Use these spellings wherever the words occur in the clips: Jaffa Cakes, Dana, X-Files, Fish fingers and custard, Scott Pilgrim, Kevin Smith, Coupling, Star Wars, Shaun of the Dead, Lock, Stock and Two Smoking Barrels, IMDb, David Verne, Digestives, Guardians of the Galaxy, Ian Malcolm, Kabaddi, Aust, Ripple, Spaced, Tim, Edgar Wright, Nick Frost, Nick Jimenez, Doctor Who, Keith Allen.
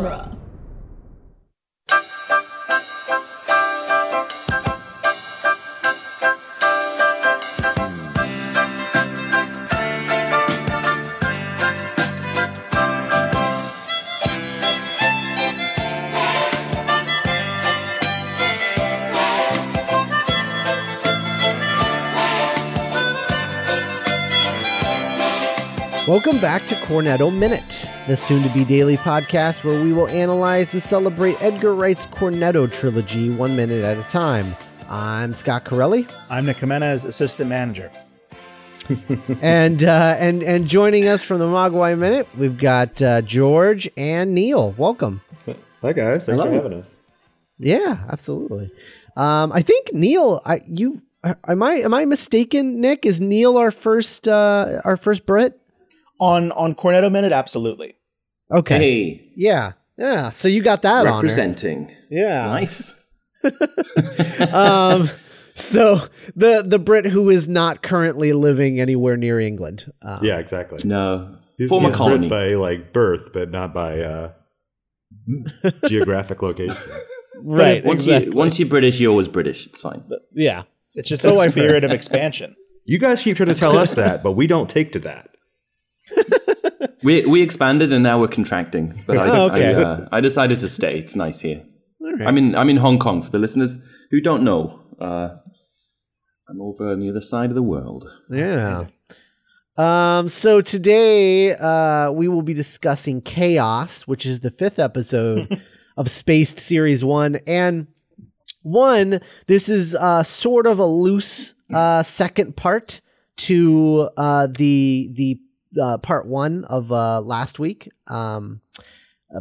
genre. Welcome back to Cornetto Minute, the soon-to-be daily podcast where we will analyze and celebrate Edgar Wright's Cornetto trilogy 1 minute at a time. I'm Scott Corelli. I'm Nick Jimenez, assistant manager. and joining us from the Mogwai Minute, we've got George and Neil. Welcome. Hi, guys. Thanks for having us. Yeah, absolutely. I think, Neil, am I mistaken, Nick? Is Neil our first Brit? On Cornetto Minute, absolutely. Okay. Hey. Yeah. So you got that representing. Honor. Yeah. Nice. So the Brit who is not currently living anywhere near England. Yeah, exactly. No. Former colony. He's Brit by birth, but not by geographic location. Right. Once you're British, you're always British. It's fine. But yeah. It's just the spirit of expansion. You guys keep trying to tell us that, but we don't take to that. we expanded and now we're contracting, but I decided to stay. It's nice here. Right. I'm in Hong Kong for the listeners who don't know. I'm over on the other side of the world. Yeah. So today we will be discussing Chaos, which is the fifth episode of Spaced Series 1 and 1. This is sort of a loose second part to the part one of last week,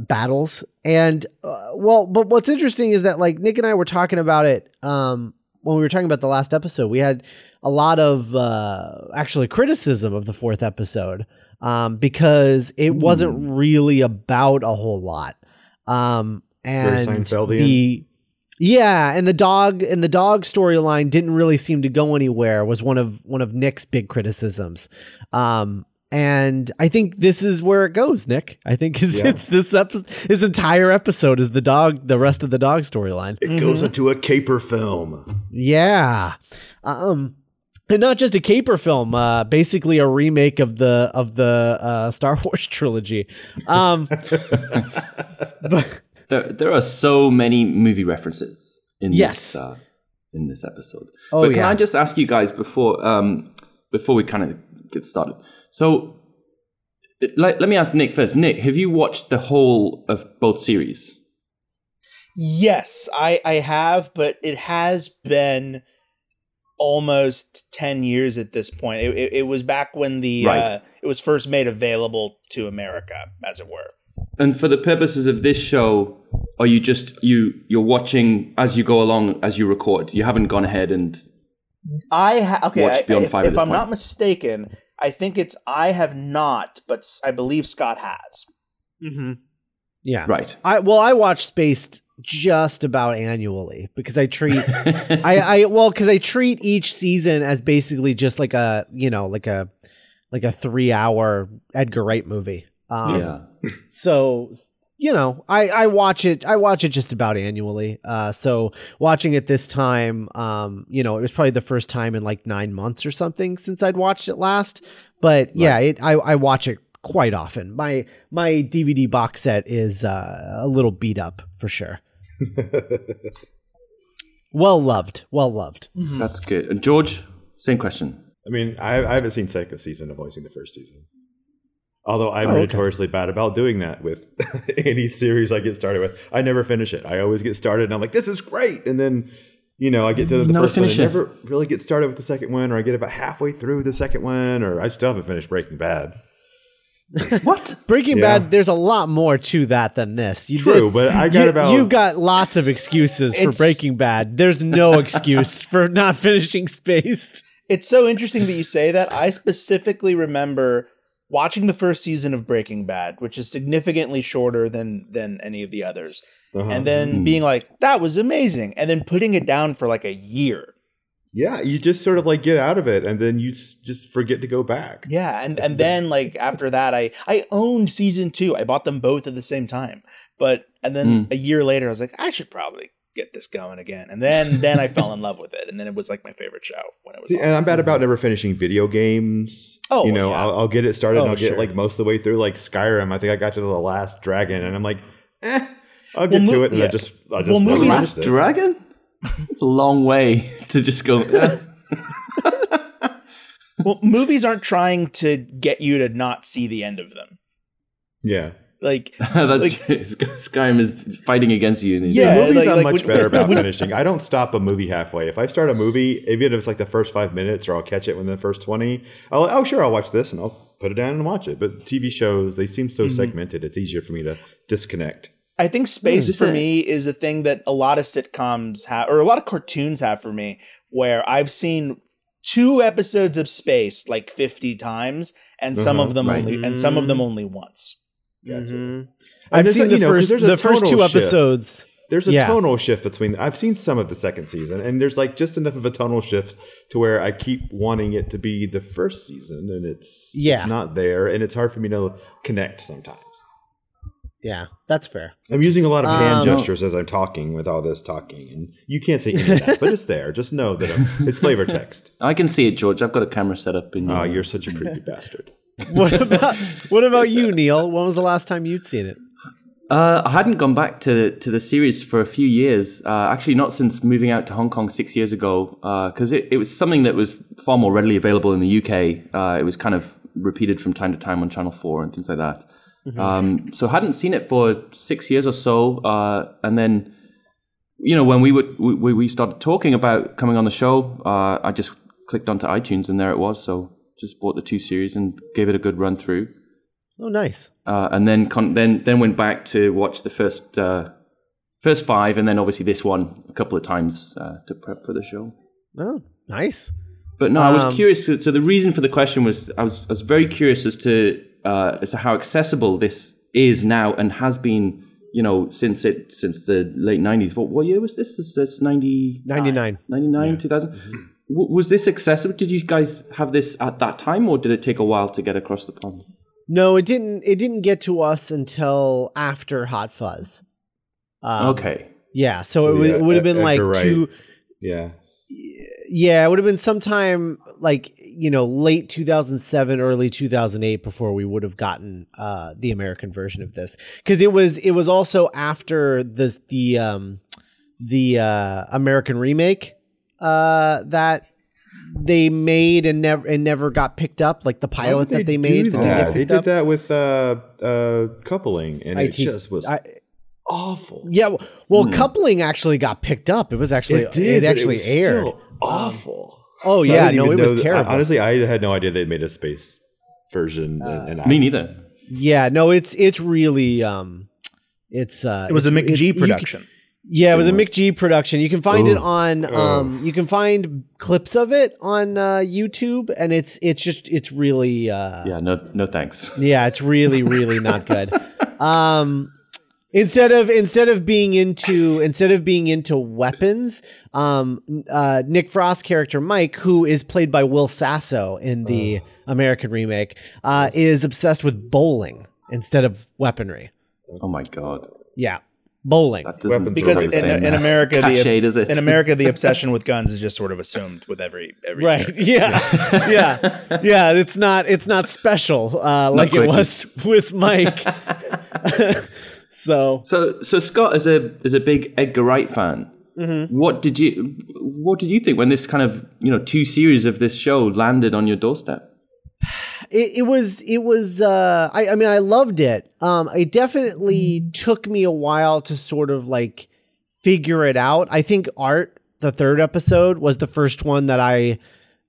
battles, and but what's interesting is that Nick and I were talking about it when we were talking about the last episode. We had a lot of actually criticism of the fourth episode because it wasn't really about a whole lot. And the dog storyline didn't really seem to go anywhere. Was one of Nick's big criticisms. And I think this is where it goes, Nick. I think it's this episode. His entire episode is the rest of the dog storyline. It goes into a caper film. Yeah, and not just a caper film. Basically, a remake of the Star Wars trilogy. But there are so many movie references in this episode. Oh, but can I just ask you guys before we kind of get started? So, let me ask Nick first. Nick, have you watched the whole of both series? Yes, I have, but it has been almost 10 years at this point. It was back when it was first made available to America, as it were. And for the purposes of this show, are you just you're watching as you go along, as you record? You haven't gone ahead and watched Beyond Five. If I'm not mistaken. I think I have not, but I believe Scott has. Mm-hmm. Yeah. Right. I watch Spaced just about annually because I treat, because I treat each season as basically just like a 3 hour Edgar Wright movie. So, I watch it just about annually. So watching it this time, it was probably the first time in 9 months or something since I'd watched it last. But I watch it quite often. My DVD box set is a little beat up for sure. Well loved. Mm-hmm. That's good. And George, same question. I mean, I haven't seen second season. I've only seen the first season. Although I'm notoriously bad about doing that with any series I get started with. I never finish it. I always get started and I'm like, this is great. And then, I get to the first one and never really get started with the second one, or I get about halfway through the second one, or I still haven't finished Breaking Bad. What? Breaking Bad, there's a lot more to that than this. But I got You've got lots of excuses for Breaking Bad. There's no excuse for not finishing Spaced. It's so interesting that you say that. I specifically remember watching the first season of Breaking Bad, which is significantly shorter than any of the others, and then being like, that was amazing, and then putting it down for a year. Yeah, you just sort of get out of it, and then you just forget to go back. Yeah, and then after that, I owned season 2. I bought them both at the same time. But and then a year later, I was like, I should probably get this going again. And then I fell in love with it. And then it was like my favorite show when it was. And I'm bad about never finishing video games. Oh, you know, yeah. I'll get it started. And I'll get like most of the way through, like Skyrim. I think I got to the last dragon, and I'm like, I'll get to it. And I just never finished it. Dragon. It's a long way to just go. Well, movies aren't trying to get you to not see the end of them. Yeah. Like that's like, true. Skyrim is fighting against you. Movies are much better about finishing. I don't stop a movie halfway. If I start a movie, even if it's like the first 5 minutes, or I'll catch it within the first 20, I'll watch this and I'll put it down and watch it. But TV shows, they seem so segmented. It's easier for me to disconnect. I think Spaced for me is a thing that a lot of sitcoms have, or a lot of cartoons have for me, where I've seen 2 episodes of Spaced like 50 times, and some of them only once. Gotcha. Mm-hmm. I've seen the first 2 episodes. There's a tonal shift between. I've seen some of the second season, and there's like just enough of a tonal shift to where I keep wanting it to be the first season, and it's not there, and it's hard for me to connect sometimes. Yeah, that's fair. I'm using a lot of hand gestures as I'm talking with all this talking, and you can't see any of that, but it's there. Just know that it's flavor text. I can see it, George. I've got a camera set up in. Oh, you're such a creepy bastard. What about you, Neil? When was the last time you'd seen it? I hadn't gone back to the series for a few years. Actually, not since moving out to Hong Kong 6 years ago, because it was something that was far more readily available in the UK. It was kind of repeated from time to time on Channel 4 and things like that. Mm-hmm. So hadn't seen it for 6 years or so. And then, you know, when we started talking about coming on the show, I just clicked onto iTunes and there it was. So just bought the 2 series and gave it a good run through. Oh, nice. And then went back to watch the first 5 and then obviously this one a couple of times to prep for the show. Oh, nice. But no, I was curious. So the reason for the question was I was very curious as to how accessible this is now and has been, you know, since the late 90s. What year was this? That's 99, 2000. Mm-hmm. Was this accessible? Did you guys have this at that time, or did it take a while to get across the pond? No, it didn't. It didn't get to us until after Hot Fuzz. Okay. Yeah, so it would have been like Edgar Wright. Yeah. Yeah, it would have been sometime like, you know, late 2007, early 2008 before we would have gotten the American version of this, because it was also after the American remake that they made and never got picked up, like the pilot that they made. They did that with Coupling, and it just was. Awful. Yeah. Well, Coupling actually got picked up. It was actually it aired. Still awful. Oh yeah, no, it was terrible. Honestly, I had no idea they made a space version. Me neither. Yeah, no, it's really it was a Mick G production. It was a Mick G production. You can find it on you can find clips of it on YouTube, and it's really no thanks. Yeah, it's really really not good. Instead of being into weapons, Nick Frost's character Mike, who is played by Will Sasso in the American remake, is obsessed with bowling instead of weaponry. Oh my god! Yeah, bowling. Because in America, the obsession with guns is just sort of assumed with every right. Character. Yeah, yeah, yeah. It's not special like it was with Mike. So Scott, as a big Edgar Wright fan, mm-hmm. what did you think when this kind of, you know, 2 series of this show landed on your doorstep? It was I mean I loved it. It definitely took me a while to sort of like figure it out. I think Art, the 3rd episode, was the first one that I,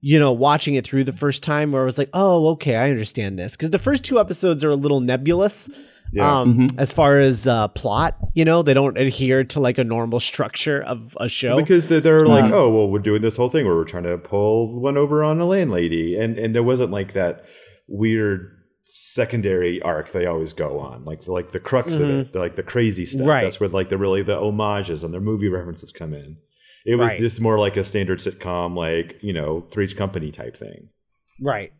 you know, watching it through the first time where I was like, oh, okay, I understand this, because the first 2 episodes are a little nebulous. Yeah. As far as plot, you know, they don't adhere to like a normal structure of a show, because they're like, we're doing this whole thing where we're trying to pull one over on a landlady, and there wasn't like that weird secondary arc they always go on, like the crux mm-hmm. of it, like the crazy stuff. Right. That's where like the homages and their movie references come in. It was right. just more like a standard sitcom, like, you know, Three's Company type thing. Right.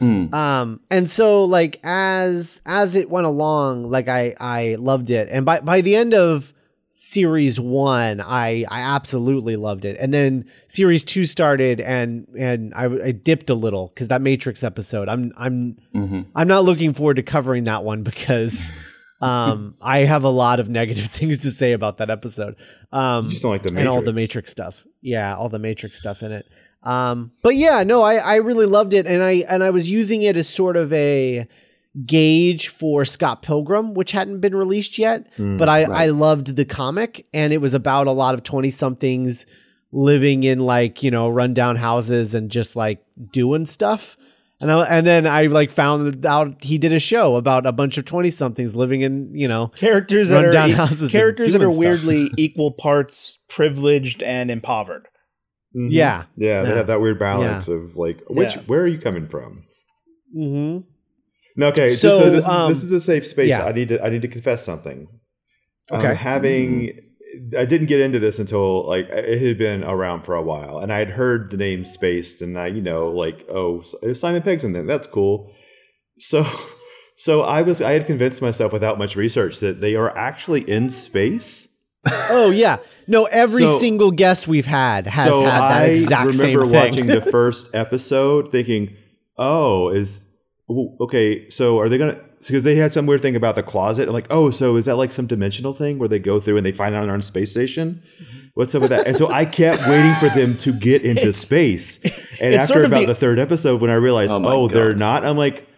Mm. And so like, as it went along, like I loved it. And by the end of series one, I absolutely loved it. And then series two started and I dipped a little because that Matrix episode, I'm not looking forward to covering that one because, I have a lot of negative things to say about that episode. You just don't like the Matrix. And all the Matrix stuff. Yeah. All the Matrix stuff in it. But yeah, no, I really loved it. And I was using it as sort of a gauge for Scott Pilgrim, which hadn't been released yet, but I loved the comic, and it was about a lot of 20 somethings living in like, you know, rundown houses and just like doing stuff. And then I like found out he did a show about a bunch of 20 somethings living in, you know, characters that are weirdly equal parts privileged and impovered. Mm-hmm. Yeah. Yeah. They have that weird balance of like, where are you coming from? Mm-hmm. No, okay. So this is a safe space. Yeah. I need to confess something. Okay. I didn't get into this until like it had been around for a while, and I had heard the name Spaced, and I, you know, like, oh, Simon Pegg's in there. That's cool. So I had convinced myself without much research that they are actually in space. Oh yeah. No, every single guest we've had that exact same thing. I remember watching the first episode thinking, so are they going to, because they had some weird thing about the closet. I'm like, oh, so is that like some dimensional thing where they go through and they find out they're on space station? What's up with that? And so I kept waiting for them to get into space. And after sort of about the third episode, when I realized, they're not, I'm like,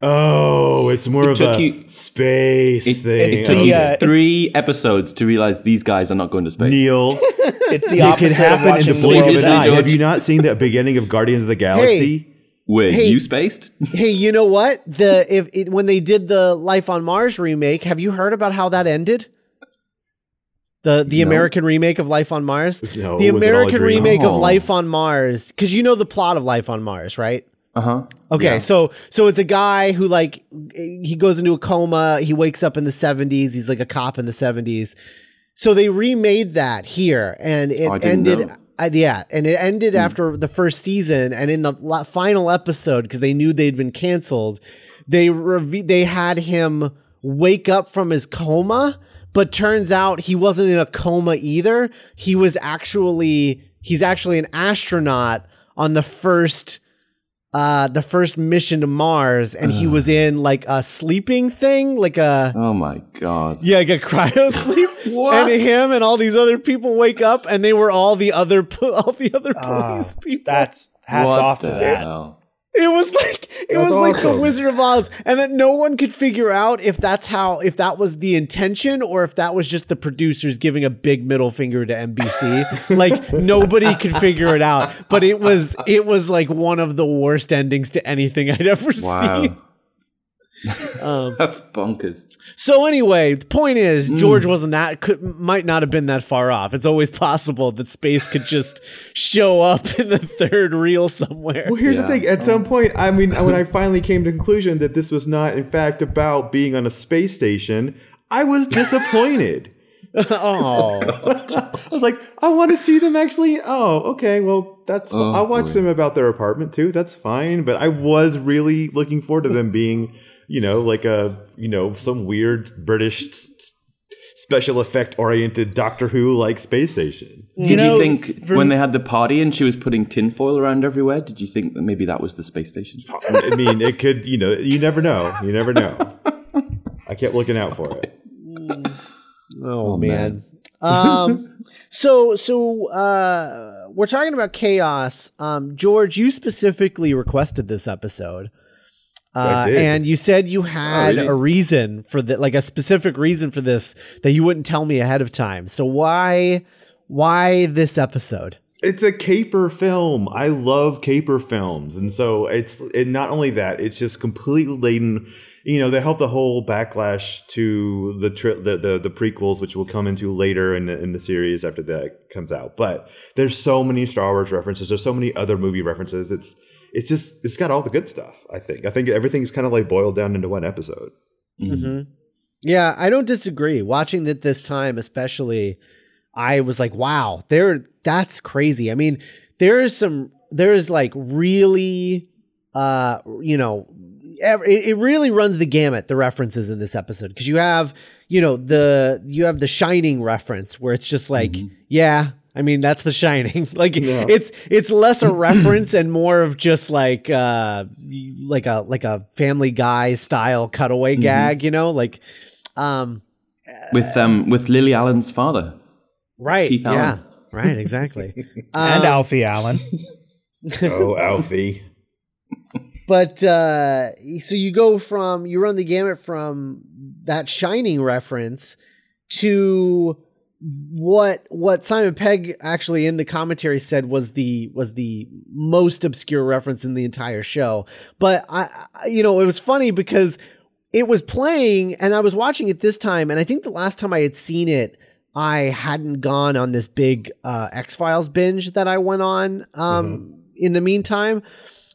oh, it's more of a space thing. It took you 3 episodes to realize these guys are not going to space. Neil, it's the opposite. It could happen in the blink of an eye. Have you not seen the beginning of Guardians of the Galaxy? Wait, you spaced? Hey, you know what? When they did the Life on Mars remake, have you heard about how that ended? The American remake of Life on Mars? No, the American remake of Life on Mars, because you know the plot of Life on Mars, right? Uh-huh. Okay. Yeah. So it's a guy who like, he goes into a coma. He wakes up in the 70s. He's like a cop in the 70s. So they remade that here, and it ended after the first season. And in the final episode, because they knew they'd been canceled, they had him wake up from his coma, but turns out he wasn't in a coma either. He's actually an astronaut on the first mission to Mars, and he was in like a sleeping thing, like a... Oh my God. Yeah, like a cryo sleep. What? And him and all these other people wake up, and they were all the other police people. That's hats off to that. It was like it was awesome. Like the Wizard of Oz, and that no one could figure out if that was the intention or if that was just the producers giving a big middle finger to NBC. Like nobody could figure it out, but it was like one of the worst endings to anything I'd ever seen. That's bonkers. So anyway, the point is George might not have been that far off. It's always possible that space could just show up in the third reel somewhere. Well, here's the thing. At some point, I mean, when I finally came to the conclusion that this was not, in fact, about being on a space station, I was disappointed. Oh, I was like, I want to see them actually. Oh, okay. Well, that's I'll watch them about their apartment too. That's fine. But I was really looking forward to them being, you know, like a, you know, some weird British special effect oriented Doctor Who like space station. Did you think when they had the party and she was putting tinfoil around everywhere, did you think that maybe that was the space station? I mean, it could, you know, you never know. You never know. I kept looking out for it. Oh man. So we're talking about chaos. George, you specifically requested this episode. I did. And you said you had a reason for that, like a specific reason for this that you wouldn't tell me ahead of time. So why this episode? It's a caper film. I love caper films. And so not only that, it's just completely laden. You know, they help the whole backlash to the prequels, which we'll come into later in the series after that comes out. But there's so many Star Wars references. There's so many other movie references. It's got all the good stuff, I think. I think everything's kind of like boiled down into one episode. Mm-hmm. Yeah, I don't disagree. Watching it this time especially, I was like, wow, that's crazy. I mean, there is like really you know, it really runs the gamut, the references in this episode, because you have, you know, you have the Shining reference where it's just like, yeah, I mean, that's The Shining. Like it's less a reference and more of just like a Family Guy style cutaway gag, you know, like with Lily Allen's father, right? Keith Allen. Right, exactly. And Alfie Allen. Oh, Alfie. But so you run the gamut from that Shining reference to what Simon Pegg actually in the commentary said was the most obscure reference in the entire show. But I you know, it was funny because it was playing and I was watching it this time, and I think the last time I had seen it, I hadn't gone on this big X-Files binge that I went on in the meantime.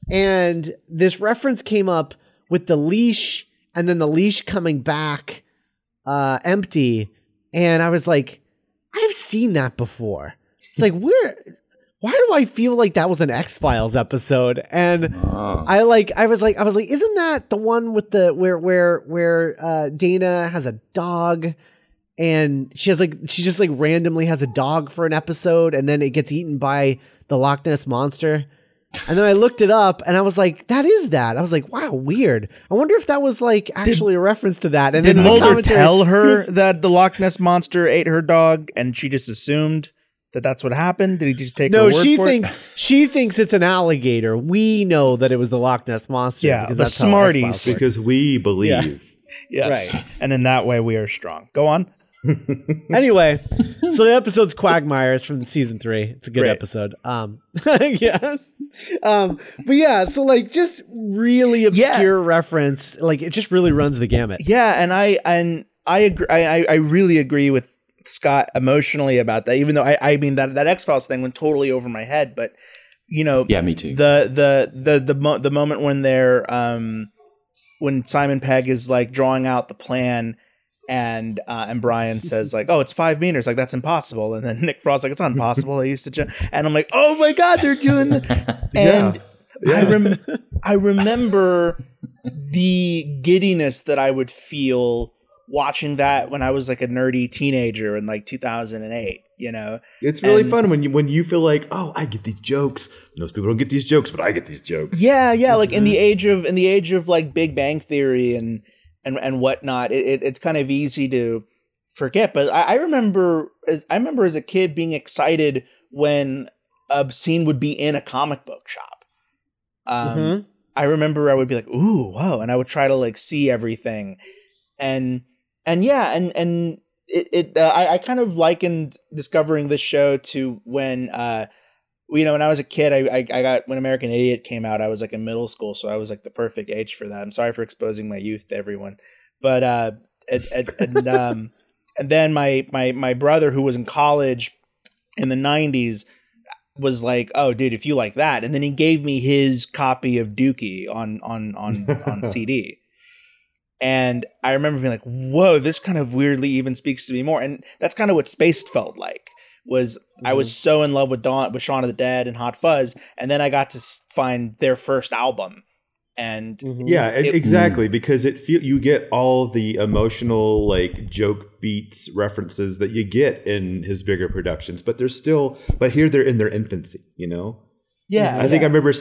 And this reference came up with the leash and then the leash coming back empty. And I was like, I've seen that before. It's like, why do I feel like that was an X-Files episode? And I was like, isn't that the one with the where Dana has a dog? And she just randomly has a dog for an episode, and then it gets eaten by the Loch Ness monster. And then I looked it up, and I was like, that is that. I was like, wow, weird. I wonder if that was like actually a reference to that. And did Mulder tell her that the Loch Ness monster ate her dog, and she just assumed that that's what happened? Did he just take her word for it? No, she thinks it's an alligator. We know that it was the Loch Ness monster. Yeah, the Smarties. Because we believe. Yeah. Yes. Right. And in that way, we are strong. Go on. Anyway, so the episode's Quagmire. It's from season 3. It's a good episode. But yeah, so like just really obscure reference. Like it just really runs the gamut. Yeah, and I agree. I really agree with Scott emotionally about that. Even though I mean that X-Files thing went totally over my head. But you know, yeah, me too. The moment when they're when Simon Pegg is like drawing out the plan. And Brian says like, oh, it's 5 meters. Like, that's impossible. And then Nick Frost like, it's not impossible. I used to jump. And I'm like, oh my God, they're doing that. And I remember the giddiness that I would feel watching that when I was like a nerdy teenager in like 2008, you know. It's really fun when you feel like, oh, I get these jokes. Most people don't get these jokes, but I get these jokes. Yeah, yeah. Like in the age of like Big Bang Theory and whatnot, it's kind of easy to forget. But I remember as a kid being excited when a scene would be in a comic book shop. I remember I would be like, ooh, whoa. And I would try to like see everything. And yeah. And I kind of likened discovering this show to when, you know, when I was a kid, I got, when American Idiot came out, I was like in middle school. So I was like the perfect age for that. I'm sorry for exposing my youth to everyone. But, and then my brother who was in college in the 90s was like, oh dude, if you like that. And then he gave me his copy of Dookie on CD. And I remember being like, whoa, this kind of weirdly even speaks to me more. And that's kind of what Spaced felt like. I was so in love with Shaun of the Dead and Hot Fuzz, and then I got to find their first album, and exactly, because you get all the emotional like joke beats references that you get in his bigger productions, but here they're in their infancy, you know. Yeah, I think I remember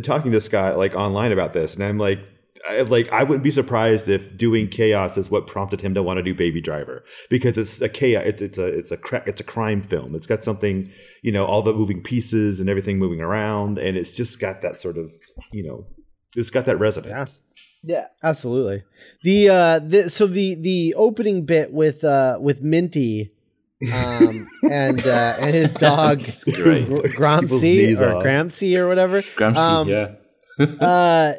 talking to Scott like online about this, and I'm like. I wouldn't be surprised if doing Chaos is what prompted him to want to do Baby Driver, because it's a chaos. It's a crime film. It's got something, you know, all the moving pieces and everything moving around, and it's just got that sort of, you know, it's got that resonance. Yeah, absolutely. The opening bit with Minty. And his dog Grampsy or whatever. Grampsy, yeah.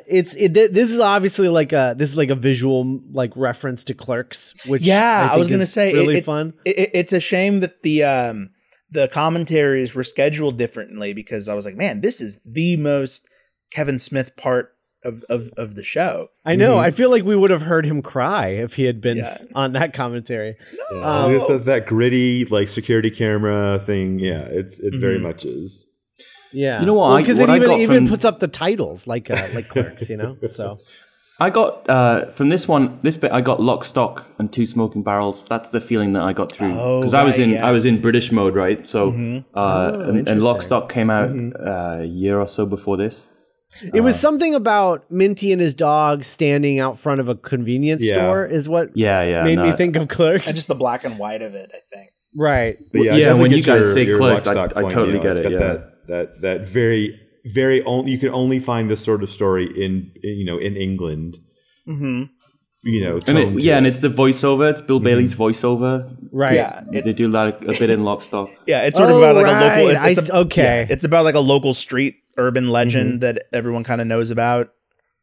This is obviously like a visual like reference to Clerks, which I was gonna say really fun. It's a shame that the commentaries were scheduled differently, because I was like, man, this is the most Kevin Smith part of the show. I know. I feel like we would have heard him cry if he had been on that commentary. No. That gritty like security camera thing. Yeah, it's very much is. Yeah. You know what? Because well, it even puts up the titles like Clerks, you know? So I got from this bit I got Lock, Stock and Two Smoking Barrels. That's the feeling that I got through because I was in British mode, right? So and Lock, Stock came out a year or so before this. It was something about Minty and his dog standing out front of a convenience store is what made me think of Clerks. And just the black and white of it, I think. Right. But yeah when you guys say Clerks, I totally get it. Yeah. That very, very only you can only find this sort of story in England. Mm-hmm. You know, and it's the voiceover. It's Bill Bailey's voiceover, right? Yeah, they do a bit in Lock, Stock. Yeah, it's sort of about like a local. It's about like a local street urban legend that everyone kind of knows about,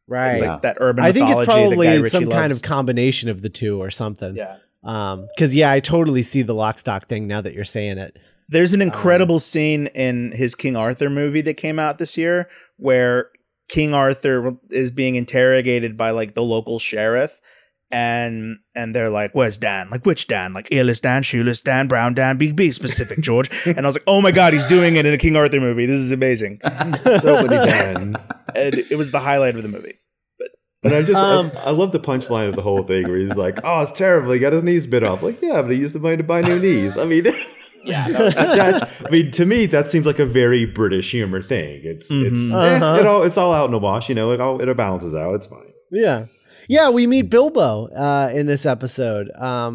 right? It's like that urban. I think it's probably some kind of combination of the two or something. Yeah, because I totally see the Lock, Stock thing now that you're saying it. There's an incredible scene in his King Arthur movie that came out this year where King Arthur is being interrogated by like the local sheriff. And they're like, where's Dan? Like, which Dan? Like, earless Dan, shoeless Dan, brown Dan, be specific, George. And I was like, oh my God, he's doing it in a King Arthur movie. This is amazing. So many Dans. And it was the highlight of the movie. But I just I love the punchline of the whole thing where he's like, oh, it's terrible. He got his knees bit off. Like, yeah, but he used the money to buy new knees. I mean... Yeah, to me that seems like a very British humor thing. It's all out in the wash, you know. It all balances out. It's fine. Yeah. We meet Bilbo in this episode.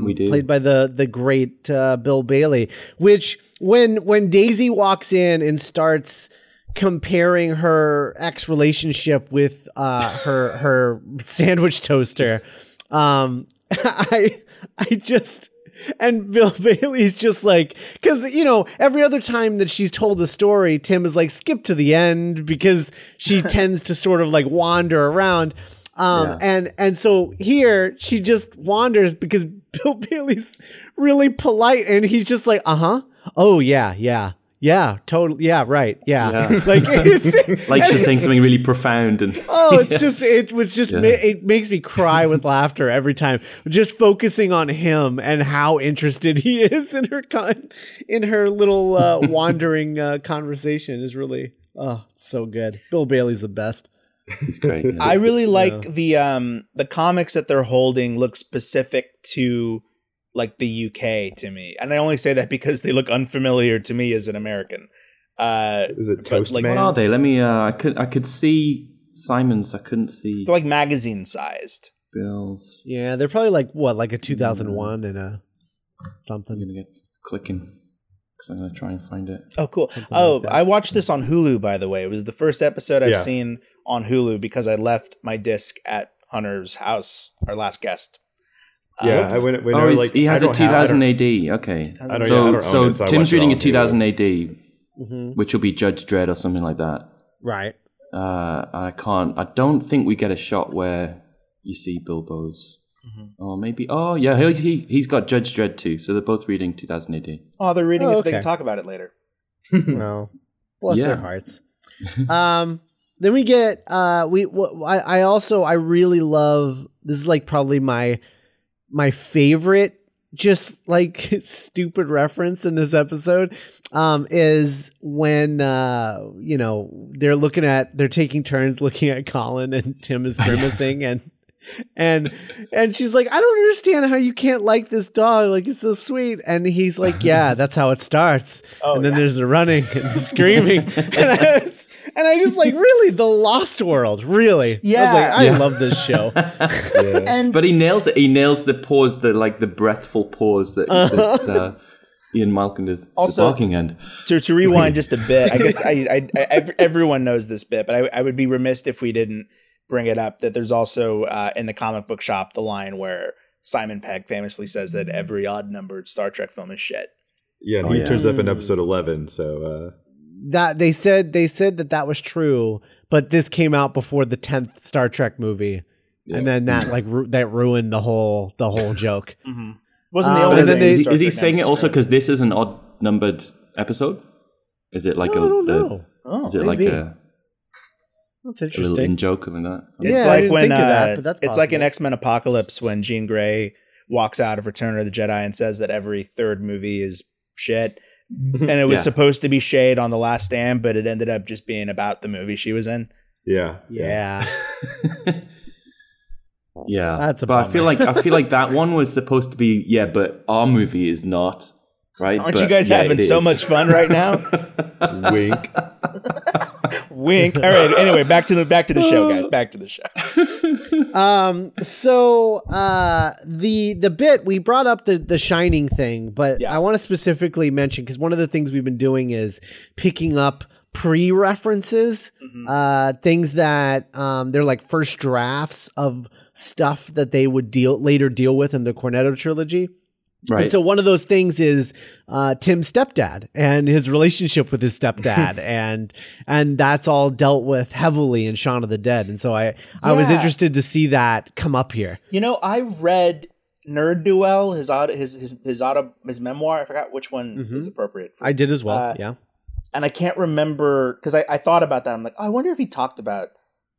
We do. Played by the great Bill Bailey. Which when Daisy walks in and starts comparing her ex relationship with her sandwich toaster, I just. And Bill Bailey's just like, because, you know, every other time that she's told a story, Tim is like, skip to the end because she tends to sort of like wander around. And so here she just wanders because Bill Bailey's really polite and he's just like, oh, yeah, totally. Yeah, right. Yeah. Like it's like she's saying something really profound, and it makes me cry with laughter every time. Just focusing on him and how interested he is in her little wandering conversation is really so good. Bill Bailey's the best. He's great. Yeah. I really like the comics that they're holding look specific to. Like the UK to me, and I only say that because they look unfamiliar to me as an American. Is it Toast Man? What are they? Let me. I could see Simon's. I couldn't see. They're like magazine sized. Bills. Yeah, they're probably like what, like a 2001 and a something. I'm gonna get clicking because I'm gonna try and find it. Oh, cool. Something I watched this on Hulu. By the way, it was the first episode I've seen on Hulu because I left my disc at Hunter's house, our last guest. Yeah, I went. He has a 2000 AD. Okay, so Tim's reading a 2000 AD, which will be Judge Dredd or something like that. Right. I don't think we get a shot where you see Bilbo's. Mm-hmm. Or maybe. Oh yeah, he's got Judge Dredd too. So they're both reading 2000 AD. Oh, they're reading it so they can talk about it later. No, bless their hearts. Then we get I really love. This is like probably my favorite, just like stupid reference in this episode, is when they're taking turns looking at Colin and Tim is grimacing and she's like, I don't understand how you can't like this dog, like it's so sweet, and he's like, yeah, that's how it starts. And then there's the running and the screaming. And I just like, really, the Lost World, really. Yeah. I love this show. Yeah. But he nails it. He nails the pause, the breathful pause that Ian Malcolm does. Also, the barking end. To rewind just a bit, I guess everyone knows this bit, but I would be remiss if we didn't bring it up, that there's also in the comic book shop, the line where Simon Pegg famously says that every odd-numbered Star Trek film is shit. Yeah, and he turns up in episode 11, so... That they said that was true, but this came out before the 10th Star Trek movie, and then that that ruined the whole joke. Mm-hmm. Wasn't the only. Is he saying it also because this is an odd numbered episode? Is it like that's interesting. A little in joke and that? It's like when it's like an X-Men Apocalypse when Jean Grey walks out of Return of the Jedi and says that every third movie is shit. and it was supposed to be shade on The Last Stand, but it ended up just being about the movie she was in. Yeah. That's about. I feel like that one was supposed to be but our movie is not. Right? Aren't you guys having so much fun right now? Wink. Wink. All right. Anyway, back to the show, guys. Back to the show. So the bit we brought up the Shining thing, but I want to specifically mention, because one of the things we've been doing is picking up pre-references, things that they're like first drafts of stuff that they would later deal with in the Cornetto trilogy. Right. And so one of those things is Tim's stepdad and his relationship with his stepdad, and that's all dealt with heavily in Shaun of the Dead. And so I was interested to see that come up here. You know, I read Nerd Duel, his memoir. I forgot which one is appropriate for. I did as well. And I can't remember, because I thought about that. I'm like, oh, I wonder if he talked about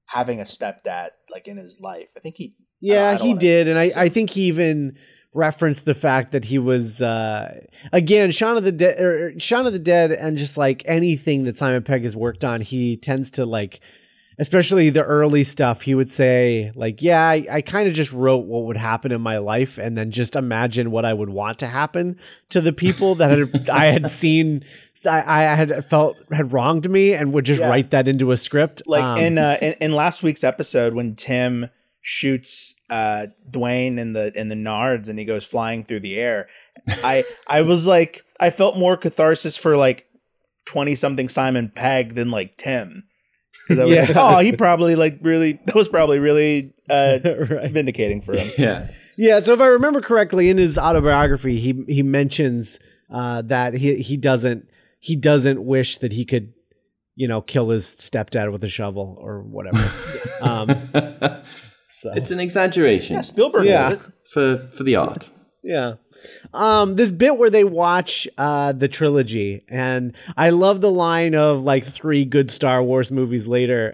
having a stepdad like in his life. I think he. Yeah, he did, and I think he even referenced the fact that he was again Shaun of the Dead, and just like anything that Simon Pegg has worked on, he tends to, like, especially the early stuff, he would say like, I kind of just wrote what would happen in my life and then just imagine what I would want to happen to the people that I had felt had wronged me, and would just write that into a script, like in last week's episode when Tim shoots Dwayne in the nards and he goes flying through the air. I was like, I felt more catharsis for like 20 something Simon Pegg than like Tim, because I was like, oh, he probably like really, that was probably really vindicating for him. So if I remember correctly, in his autobiography he mentions that he doesn't wish that he could, you know, kill his stepdad with a shovel or whatever. So. It's an exaggeration. Yeah, Spielberg does it for the art. Yeah. This bit where they watch the trilogy, and I love the line of like 3 good Star Wars movies later,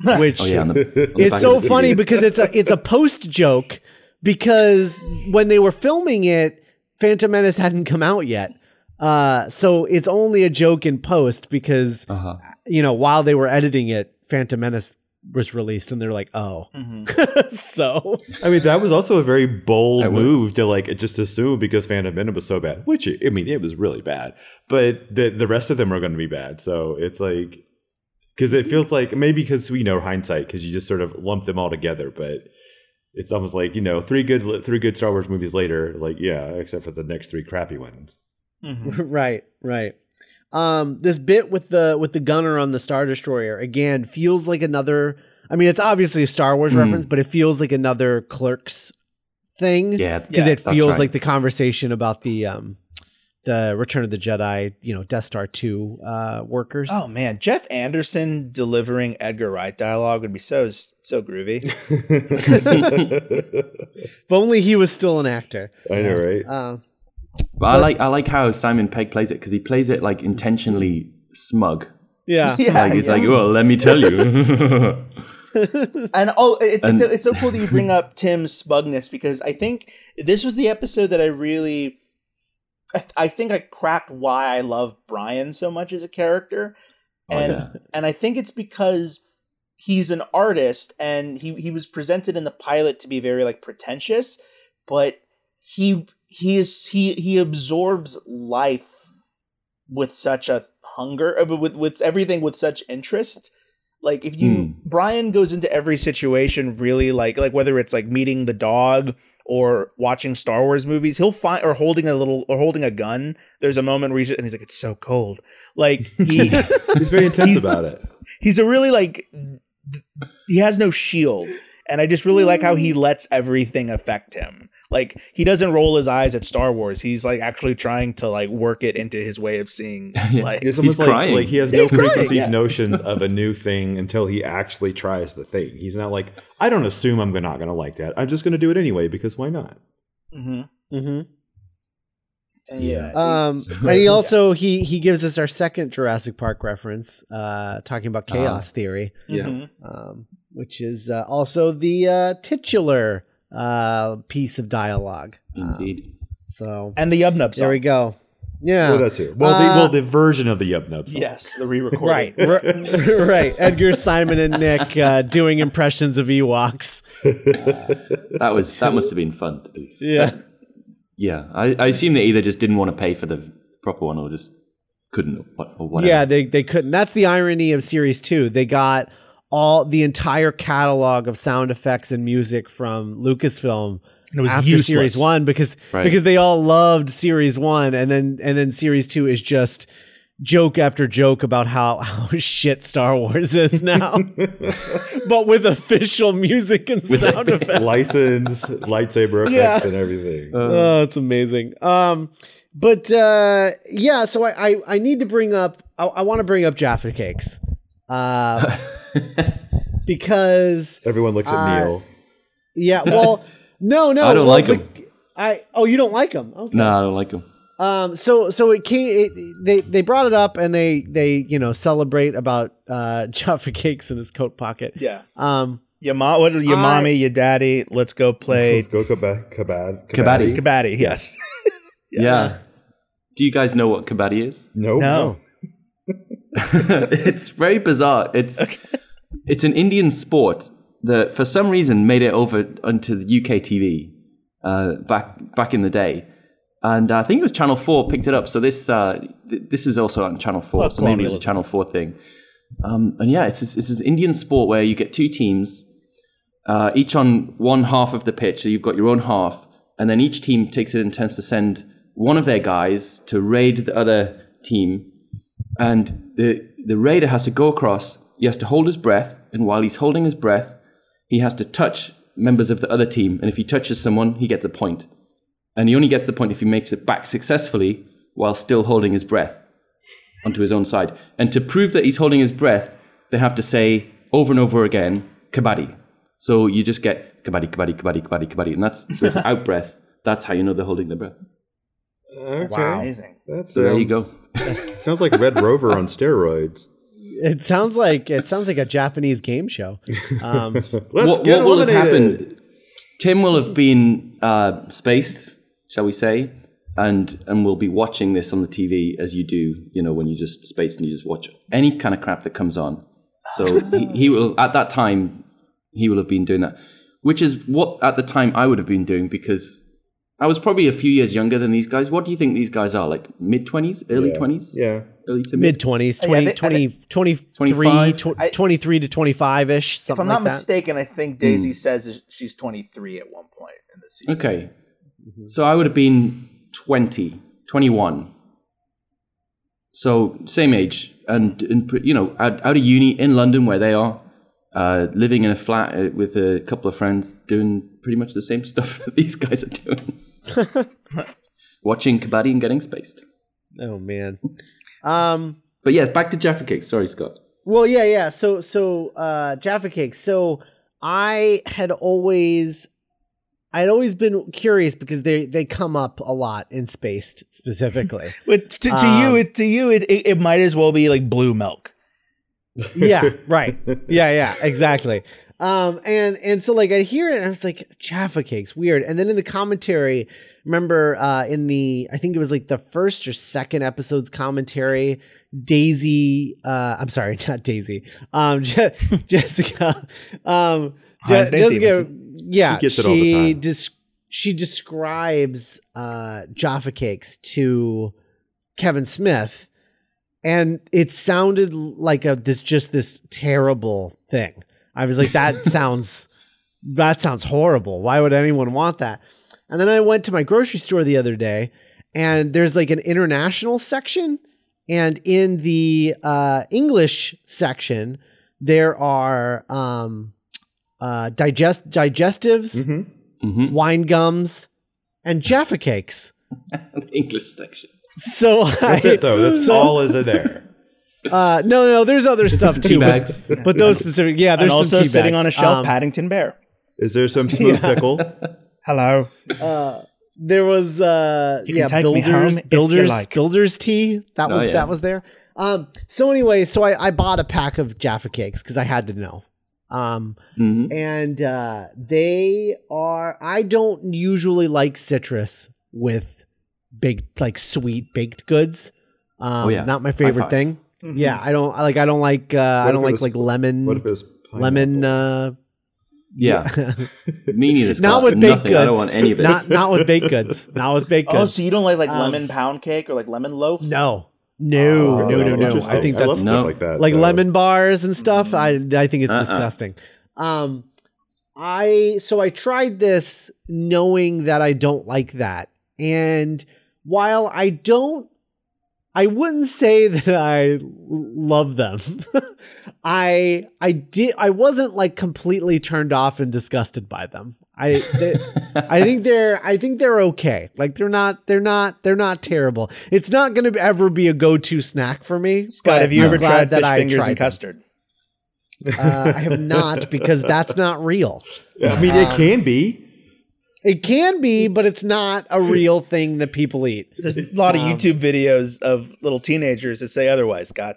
which is so funny because it's a post joke, because when they were filming it, Phantom Menace hadn't come out yet. So it's only a joke in post because, you know, while they were editing it, Phantom Menace was released, and they're like, oh. So I mean, that was also a very bold move to like just assume, because Phantom Menace was so bad, which I mean it was really bad, but the rest of them are going to be bad. So it's like, because it feels like, maybe because we know hindsight, because you just sort of lump them all together, but it's almost like, you know, 3 good Star Wars movies later, like except for the next 3 crappy ones. Right. This bit with the gunner on the Star Destroyer, again, feels like another, I mean, it's obviously a Star Wars reference, but it feels like another Clerks thing. Yeah. Because it feels like the conversation about the Return of the Jedi, you know, Death Star 2 workers. Oh man, Jeff Anderson delivering Edgar Wright dialogue would be so groovy. If only he was still an actor. I know, right? But I like how Simon Pegg plays it, because he plays it like intentionally smug. Like, well, let me tell you. It's so cool that you bring up Tim's smugness, because I think this was the episode that I cracked why I love Brian so much as a character. And I think it's because he's an artist, and he was presented in the pilot to be very like pretentious, but he absorbs life with such a hunger, with everything with such interest. Like if you Brian goes into every situation really like whether it's like meeting the dog or watching Star Wars movies, he'll find, or holding a gun. There's a moment where he's like, it's so cold. Like he's very intense about it. He's a really like, he has no shield. And I just really like how he lets everything affect him. Like he doesn't roll his eyes at Star Wars. He's like actually trying to like work it into his way of seeing life. It's almost like he has no preconceived notions of a new thing until he actually tries the thing. He's not like, I don't assume I'm not going to like that. I'm just going to do it anyway, because why not? Mm-hmm. Mm-hmm. And he also he gives us our second Jurassic Park reference, talking about chaos theory. Which is also the titular piece of dialogue. Indeed. And the Yub Nub song. There we go. Yeah. Well, that too. Well, the version of the Yub Nub song. Yes, the re-recording. Right. Edgar, Simon, and Nick doing impressions of Ewoks. That must have been fun to do. Yeah. Yeah. I assume they either just didn't want to pay for the proper one or just couldn't or whatever. Yeah, they couldn't. That's the irony of Series 2. They got the entire catalog of sound effects and music from Lucasfilm. And it was after useless. Series 1 because they all loved Series 1 and then Series 2 is just joke after joke about how shit Star Wars is now. But with official music and sound effects. License, lightsaber effects and everything. Oh, it's amazing. So I need to bring up I want to bring up Jaffa Cakes. Because everyone looks at Neil. Yeah, well No. I don't like him. You don't like him? Okay. No, I don't like him. So it came. They brought it up and they celebrate about Jaffa Cakes in his coat pocket. Yeah. Your mommy, your daddy. Let's go play. Let's go Kabaddi. Kabaddi. Yes. Yeah. Do you guys know what Kabaddi is? No. It's very bizarre. It's an Indian sport. That for some reason made it over onto the UK TV back in the day, and I think it was Channel 4 picked it up. So this this is also on Channel 4, so maybe it's a Channel 4 thing. It's an Indian sport where you get two teams, each on one half of the pitch. So you've got your own half, and then each team takes it and tends to send one of their guys to raid the other team, and the raider has to go across. He has to hold his breath, and while he's holding his breath, he has to touch members of the other team, and if he touches someone, he gets a point. And he only gets the point if he makes it back successfully while still holding his breath onto his own side. And to prove that he's holding his breath, they have to say over and over again, Kabaddi. So you just get Kabaddi, Kabaddi, Kabaddi, Kabaddi, Kabaddi, and that's without breath. That's how you know they're holding their breath. That's amazing. So there you go. Sounds like Red Rover on steroids. It sounds like a Japanese game show. What will have happened? Tim will have been spaced, shall we say, and will be watching this on the TV as you do. You know, when you just space and you just watch any kind of crap that comes on. So he will at that time he will have been doing that, which is what at the time I would have been doing because I was probably a few years younger than these guys. What do you think these guys are like? Mid-20s, early 20s? Yeah. Early to mid-20s, 23 to 25-ish, something like that. If I'm not mistaken, I think Daisy says she's 23 at one point in the season. Okay. Mm-hmm. So I would have been 20, 21. So same age. And out of uni in London where they are, living in a flat with a couple of friends, doing pretty much the same stuff that these guys are doing. Watching Kabaddi and getting spaced. Oh, man. But yeah, back to Jaffa Cakes. Sorry, Scott. Well, yeah. So Jaffa Cakes. So I'd always been curious because they come up a lot in Spaced specifically. But to you, it might as well be like blue milk. Yeah. Right. Yeah. Exactly. So like I hear it and I was like, Jaffa Cakes, weird. And then in the commentary, remember I think it was like the first or second episode's commentary, Jessica. Jessica, yeah, she gets it all the time. She describes Jaffa Cakes to Kevin Smith and it sounded like this terrible thing. I was like, that sounds horrible. Why would anyone want that? And then I went to my grocery store the other day and there's like an international section. And in the English section, there are digestives, wine gums, and Jaffa Cakes. The English section. So that's it though. That's all is in there. No, there's other stuff too, but those specific, yeah. There's and also some sitting on a shelf, Paddington Bear. Is there some smooth pickle? Hello. There was builders tea that was there. So anyway, I bought a pack of Jaffa Cakes because I had to know. I don't usually like citrus with baked, like sweet baked goods. Not my favorite thing. Mm-hmm. Yeah, I don't like lemon. What if it was pineapple? Lemon? Yeah. Me neither. Not with baked goods. I don't want any of it. Not with baked goods. Not with baked goods. Oh, so you don't like lemon pound cake or like lemon loaf? No. I think that's stuff like that. Like lemon bars and stuff. Mm-hmm. I think it's disgusting. I tried this knowing that I don't like that. And while I wouldn't say that I love them. I wasn't like completely turned off and disgusted by them. I think they're okay. Like they're not terrible. It's not going to ever be a go-to snack for me. Scott, have you ever tried fish fingers and custard? I have not, because that's not real. I mean, it can be. It can be, but it's not a real thing that people eat. There's a lot of YouTube videos of little teenagers that say otherwise, Scott.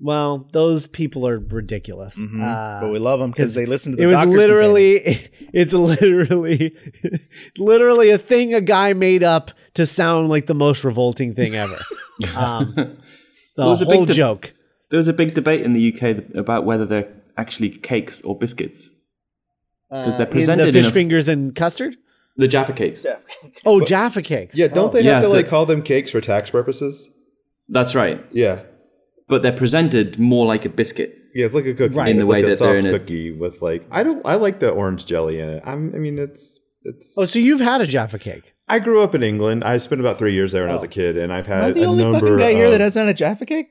Well, those people are ridiculous. Mm-hmm. But we love them because they listen to the doctor's opinion. It's literally a thing a guy made up to sound like the most revolting thing ever. Joke. There was a big debate in the UK about whether they're actually cakes or biscuits. Because they're presented in fingers and custard? The Jaffa Cakes. Yeah. Jaffa Cakes. Yeah, don't they have to call them cakes for tax purposes? That's right. Yeah. But they're presented more like a biscuit. Yeah, it's like a cookie. Right. In the way that they're in a soft cookie with I like the orange jelly in it. I mean it's. Oh, so you've had a Jaffa Cake? I grew up in England. I spent about 3 years there when I was a kid, and I've had a number of. Am I the only fucking guy here that hasn't had a Jaffa Cake?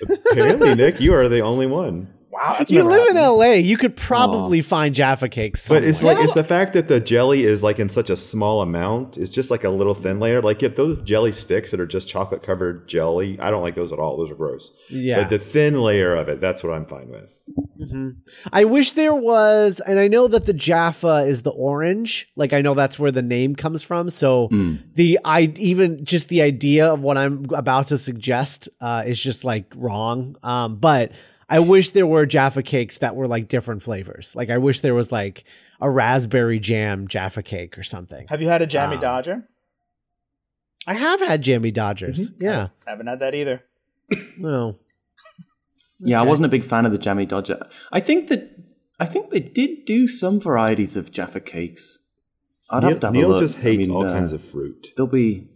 Apparently, Nick, you are the only one. Wow, you live in LA. You could probably find Jaffa Cakes somewhere. But it's it's the fact that the jelly is in such a small amount. It's just a little thin layer. If those jelly sticks that are just chocolate covered jelly, I don't like those at all. Those are gross. Yeah. But the thin layer of it, that's what I'm fine with. Mm-hmm. I wish there was, and I know that the Jaffa is the orange. I know that's where the name comes from. So the idea of what I'm about to suggest is just wrong. But I wish there were Jaffa Cakes that were different flavors. I wish there was a raspberry jam Jaffa Cake or something. Have you had a Jammy Dodger? I have had Jammy Dodgers. Mm-hmm. Yeah. I haven't had that either. No. Yeah, okay. I wasn't a big fan of the Jammy Dodger. I think they did do some varieties of Jaffa Cakes. Neil have a look. Just hates all kinds of fruit. There'll be.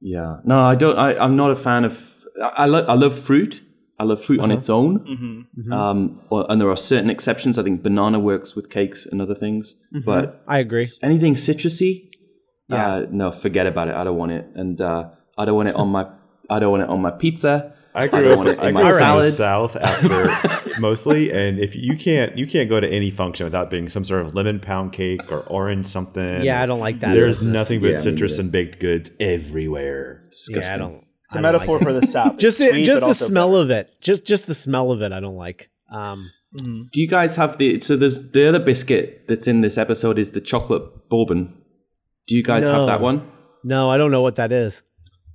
Yeah. No, I don't. I'm not a fan of. I love fruit. I love fruit on its own, mm-hmm. And there are certain exceptions. I think banana works with cakes and other things, mm-hmm. but I agree. Anything citrusy, no, forget about it. I don't want it, and I don't want it on my. I don't want it on my pizza. I grew up in the South out there mostly, and if you can't go to any function without being some sort of lemon pound cake or orange something. Yeah, I don't like that. There's nothing but citrus and baked goods everywhere. Disgusting. Yeah, I don't. It's a metaphor for the South. just the smell of it. Just the smell of it. I don't like. Do you guys have so there's the other biscuit that's in this episode is the chocolate bourbon. Do you guys have that one? No, I don't know what that is.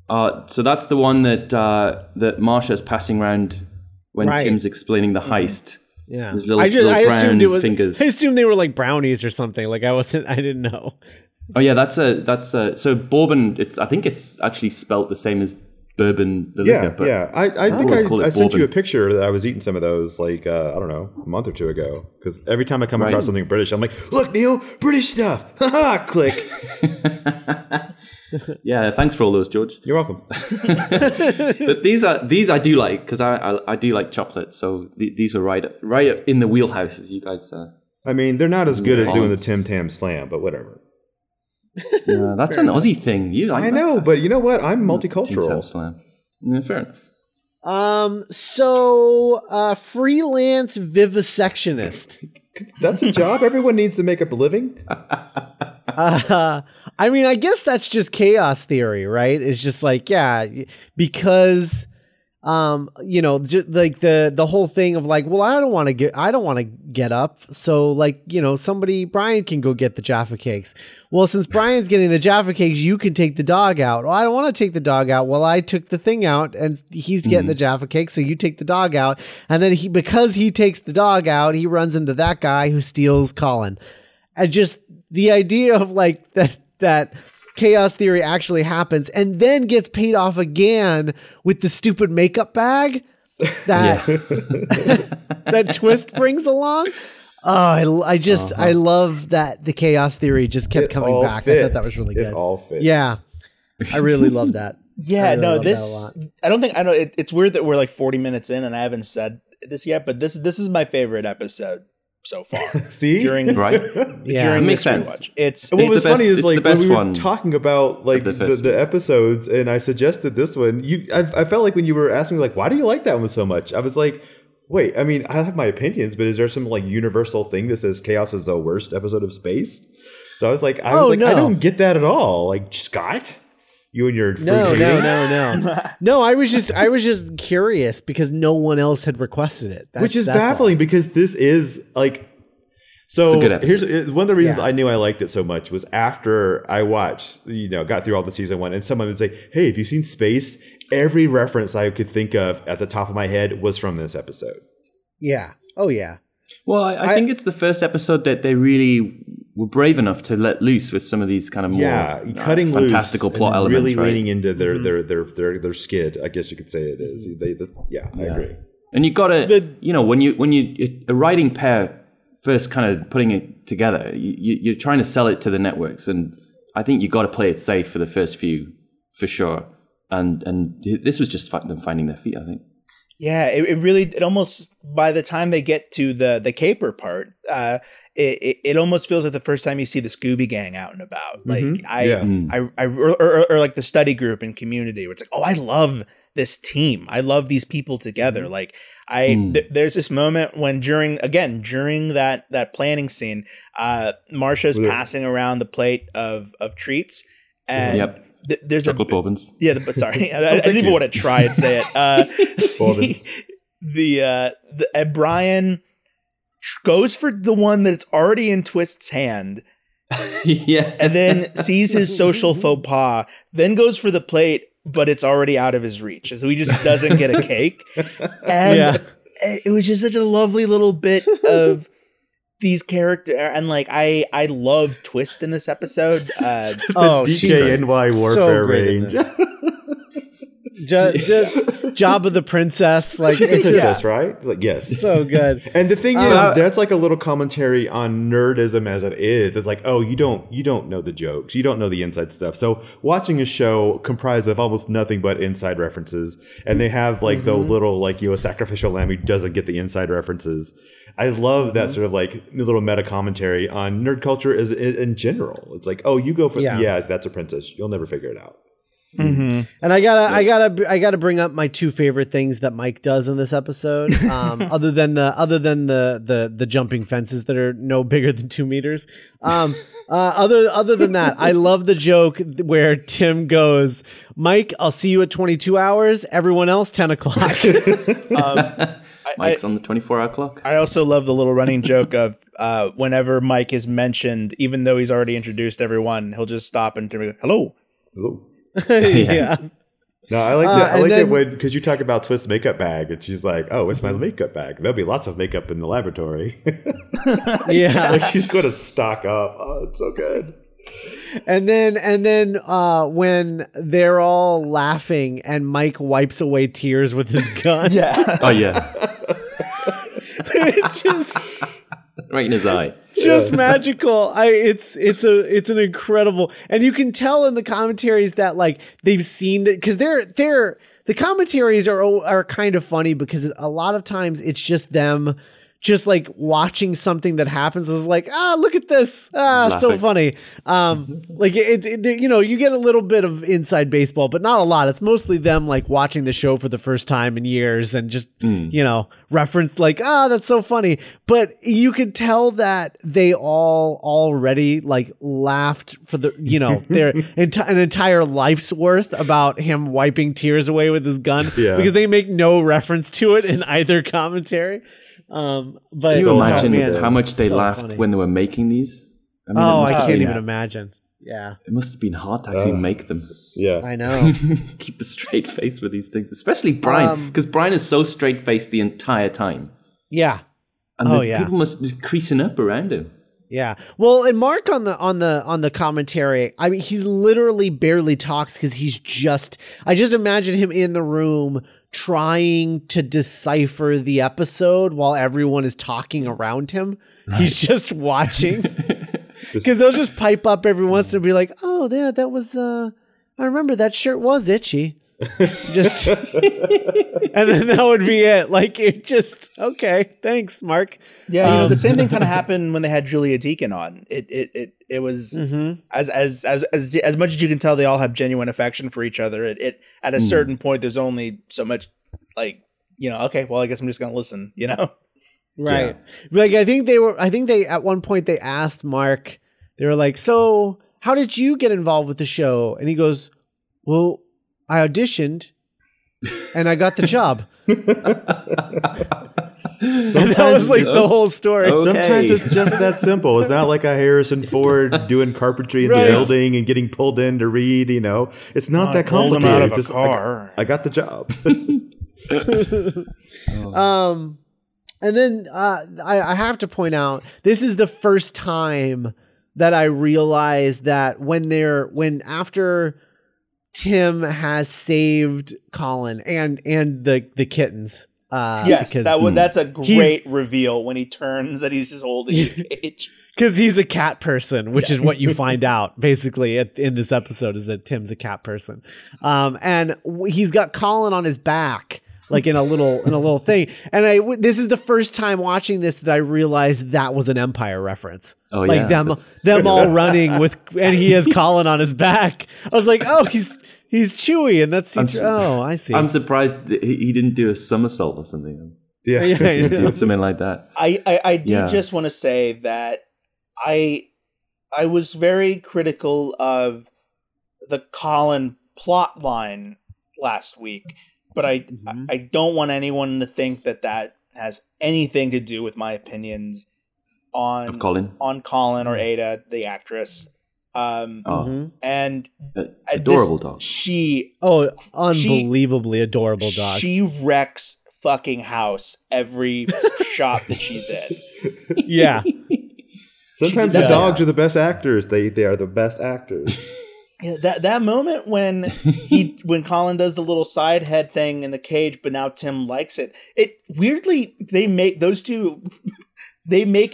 So that's the one that Marsha's passing around when Tim's explaining the heist. Yeah, those little brown fingers. I assumed they were brownies or something. I didn't know. Oh yeah, that's a. So bourbon. I think it's actually spelt the same as bourbon, the liquor. But yeah. I think I sent you a picture that I was eating some of those, I don't know, a month or two ago. Because every time I come across something British, I'm like, look, Neil, British stuff. Ha ha, click. Yeah, thanks for all those, George. You're welcome. But these I do like, because I do like chocolate. So these are right in the wheelhouse, as you guys. I mean, they're not as good as doing the Tim Tam Slam, but whatever. Yeah, that's fair enough. Aussie thing. You like I that. Know, but you know what? I'm multicultural. Yeah, fair enough. So freelance vivisectionist. That's a job. Everyone needs to make a living. I mean, I guess that's just chaos theory, right? It's just because the whole thing of I don't want to get up. So somebody, Brian can go get the Jaffa Cakes. Well, since Brian's getting the Jaffa Cakes, you can take the dog out. Well, I don't want to take the dog out. Well, I took the thing out and he's getting the Jaffa Cakes. So you take the dog out. And then because he takes the dog out, he runs into that guy who steals Colin. And just the idea of that chaos theory actually happens, and then gets paid off again with the stupid makeup bag that that twist brings along. Oh, I just, I love that the chaos theory just kept coming back. Fits. I thought that was really good. It all fits. Yeah. I really love that. Yeah, really I know it's weird that we're like 40 minutes in and I haven't said this yet, but this is my favorite episode so far. See? During it makes sense. Rewatch. What was funny is, when we were talking about like the episodes and I suggested this one, I felt like when you were asking me like, why do you like that one so much? I was like, wait, I mean, I have my opinions, but is there some like universal thing that says chaos is the worst episode of Spaced? So I was like, I don't get that at all. Like, Scott, you and your no. No, I was just curious because no one else had requested it, which is baffling because this is like. So here's one of the reasons I knew I liked it so much was after I watched, got through all the season one, and someone would say, "Hey, have you seen Spaced?" Every reference I could think of at the top of my head was from this episode. Yeah. Oh, yeah. Well, I think it's the first episode that they really were brave enough to let loose with some of these kind of more cutting fantastical loose plot and elements, really leaning into their skid. I guess you could say it is. I agree. And you got to, when you a writing pair first kind of putting it together, you're trying to sell it to the networks, and I think you got to play it safe for the first few, for sure. And this was just them finding their feet, I think. Yeah, it almost, by the time they get to the caper part, it almost feels like the first time you see the Scooby Gang out and about, or like the study group in Community, where it's like, oh, I love this team, I love these people together. Like there's this moment when during that planning scene, Marsha's passing around the plate of treats and. Yep. There's chocolate bourbons. Yeah, sorry, I didn't even want to try and say it. Brian goes for the one that's already in Twist's hand. Yeah, and then sees his social faux pas. Then goes for the plate, but it's already out of his reach, so he just doesn't get a cake. And it was just such a lovely little bit of. These characters, and like I love Twist in this episode. DKNY warfare range. Jabba the princess, like she's a princess, right? It's like yes, so good. And the thing is, that's like a little commentary on nerdism as it is. It's like, oh, you don't know the jokes, you don't know the inside stuff. So watching a show comprised of almost nothing but inside references, and they have like the little like sacrificial lamb who doesn't get the inside references. I love that sort of like little meta commentary on nerd culture is in general. It's like, oh, you go for that's a princess. You'll never figure it out. Mm-hmm. And I gotta bring up my two favorite things that Mike does in this episode. Other than the jumping fences that are no bigger than 2 meters. Other than that, I love the joke where Tim goes, "Mike, I'll see you at 22 hours. Everyone else, 10 o'clock." Mike's on the 24-hour clock. I also love the little running joke of whenever Mike is mentioned, even though he's already introduced everyone, he'll just stop and go, "Hello." Hello. Yeah. No, I like that. I like it when, because you talk about Twist's makeup bag, and she's like, "Oh, it's my makeup bag. There'll be lots of makeup in the laboratory." Yeah, like she's going to stock up. Oh, it's so good. And then when they're all laughing, and Mike wipes away tears with his gun. Yeah. Oh yeah. It just. Right in his eye. Just magical. It's an incredible, and you can tell in the commentaries that like they've seen that, because the commentaries are kind of funny because a lot of times it's just them just like watching something that happens is like, look at this. So funny. Like you get a little bit of inside baseball, but not a lot. It's mostly them like watching the show for the first time in years and just, reference like, that's so funny. But you could tell that they all already like laughed for their an entire life's worth about him wiping tears away with his gun because they make no reference to it in either commentary. But can you imagine how much they laughed when they were making these? I mean, I can't even imagine. Yeah, it must have been hard to actually make them. Yeah, I know. Keep a straight face with these things, especially Brian, because Brian is so straight faced the entire time. Yeah, and people must be creasing up around him. Yeah. Well, and Mark on the commentary, I mean, he literally barely talks because I just imagine him in the room trying to decipher the episode while everyone is talking around him. Right. He's just watching because they'll just pipe up every once in a while and be like, oh, yeah, that was I remember that shirt was itchy. Just and then that would be it. Like, it just, okay, thanks, Mark. Yeah, you know, the same thing kind of happened when they had Julia Deakin on. It was mm-hmm. as much as you can tell, they all have genuine affection for each other. It at a certain point, there's only so much, like, you know. Okay, well, I guess I'm just gonna listen, you know. Right. Yeah. Like, I think they at one point they asked Mark. They were like, "So, how did you get involved with the show?" And he goes, "Well, I auditioned and I got the job." That was like the whole story. Okay. Sometimes it's just that simple. It's not like a Harrison Ford doing carpentry in the building and getting pulled in to read, you know. It's not that complicated. Out of a just car. I got the job. And then I have to point out, this is the first time that I realized that when after Tim has saved Colin and the kittens. Yes, that's a great reveal when he turns that he's just holding a cage. Because he's a cat person, which is what you find out basically in this episode, is that Tim's a cat person. And he's got Colin on his back, like in a little thing. And this is the first time watching this that I realized that was an Empire reference. Oh, like them all running with, and he has Colin on his back. I was like, oh, he's Chewy, and that's I see. I'm surprised that he didn't do a somersault or something. Yeah, did something like that. I just want to say that I was very critical of the Colin plot line last week, but I don't want anyone to think that has anything to do with my opinions on Colin or Ada, the actress. And adorable dog. Unbelievably adorable dog. She wrecks fucking house every shop that she's in. Yeah. Sometimes the dogs are the best actors. They are the best actors. Yeah, that moment when when Colin does the little side head thing in the cage, but now Tim likes it. It weirdly, they make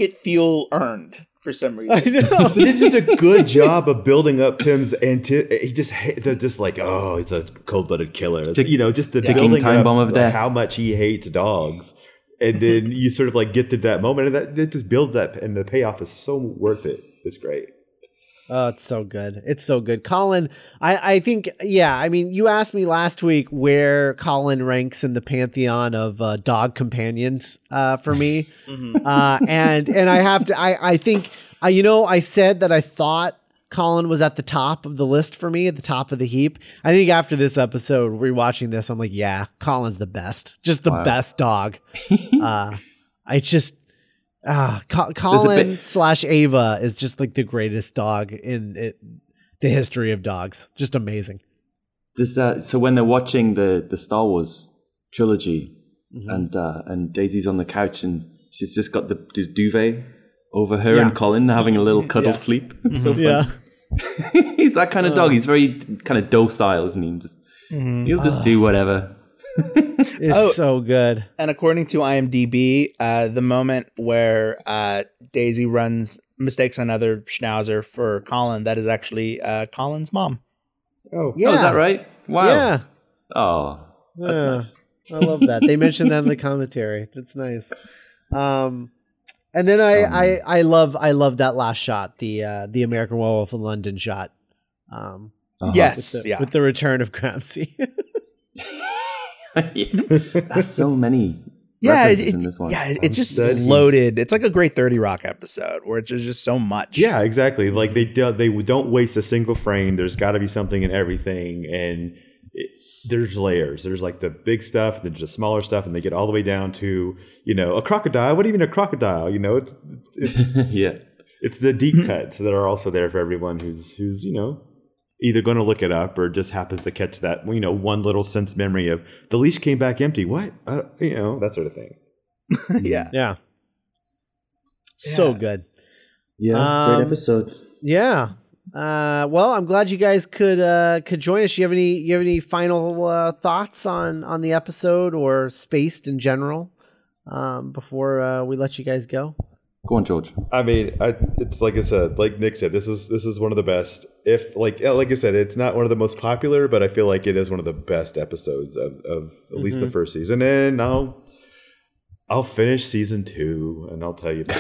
it feel earned for some reason. I know. This is a good job of building up Tim's, and they're just like, oh, it's a cold-blooded killer. You know, just the building time bomb of death. How much he hates dogs. And then you sort of like get to that moment, and that it just builds up, and the payoff is so worth it. It's great. Oh, it's so good. It's so good. Colin, I think, yeah, I mean, you asked me last week where Colin ranks in the pantheon of dog companions for me. And I have to, I think, you know, I said that I thought Colin was at the top of the list for me, at the top of the heap. I think after this episode, rewatching this, I'm like, yeah, Colin's the best. Just the best dog. Colin / Ava is just like the greatest dog in the history of dogs. Just amazing. So when they're watching the Star Wars trilogy, and Daisy's on the couch and she's just got the duvet over her and Colin having a little cuddle sleep. It's so fun. Yeah. He's that kind of dog. He's very kind of docile, isn't he? Just he'll just do whatever. It's so good. And according to IMDb, the moment where Daisy mistakes another schnauzer for Colin, that is actually Colin's mom. Oh, yeah. Oh, is that right? Wow. Yeah. Oh, that's nice. I love that. They mentioned that in the commentary. That's nice. And then I love that last shot, the American Werewolf in London shot. Yes. With the return of Crabsy. That's so many references in this one. Yeah, it's just loaded. It's like a great 30 Rock episode where it's just so much. Yeah, exactly. Like they don't waste a single frame. There's got to be something in everything, and there's layers. There's like the big stuff, then just smaller stuff, and they get all the way down to, you know, a crocodile. What even a crocodile? You know, it's it's the deep cuts that are also there for everyone who's you know, either going to look it up or just happens to catch that, you know, one little sense memory of the leash came back empty. What? You know, that sort of thing. Yeah. So good. Yeah, great episode. Yeah. Well, I'm glad you guys could join us. You have any final thoughts on the episode or Spaced in general before we let you guys go? Go on, George. I mean, it's like I said, like Nick said, this is one of the best. If like I said, it's not one of the most popular, but I feel like it is one of the best episodes of at least the first season. And I'll finish season 2, and I'll tell you about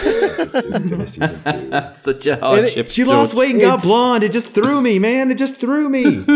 season 2. That's such a hardship. She lost weight and got blonde. It just threw me, man. It just threw me.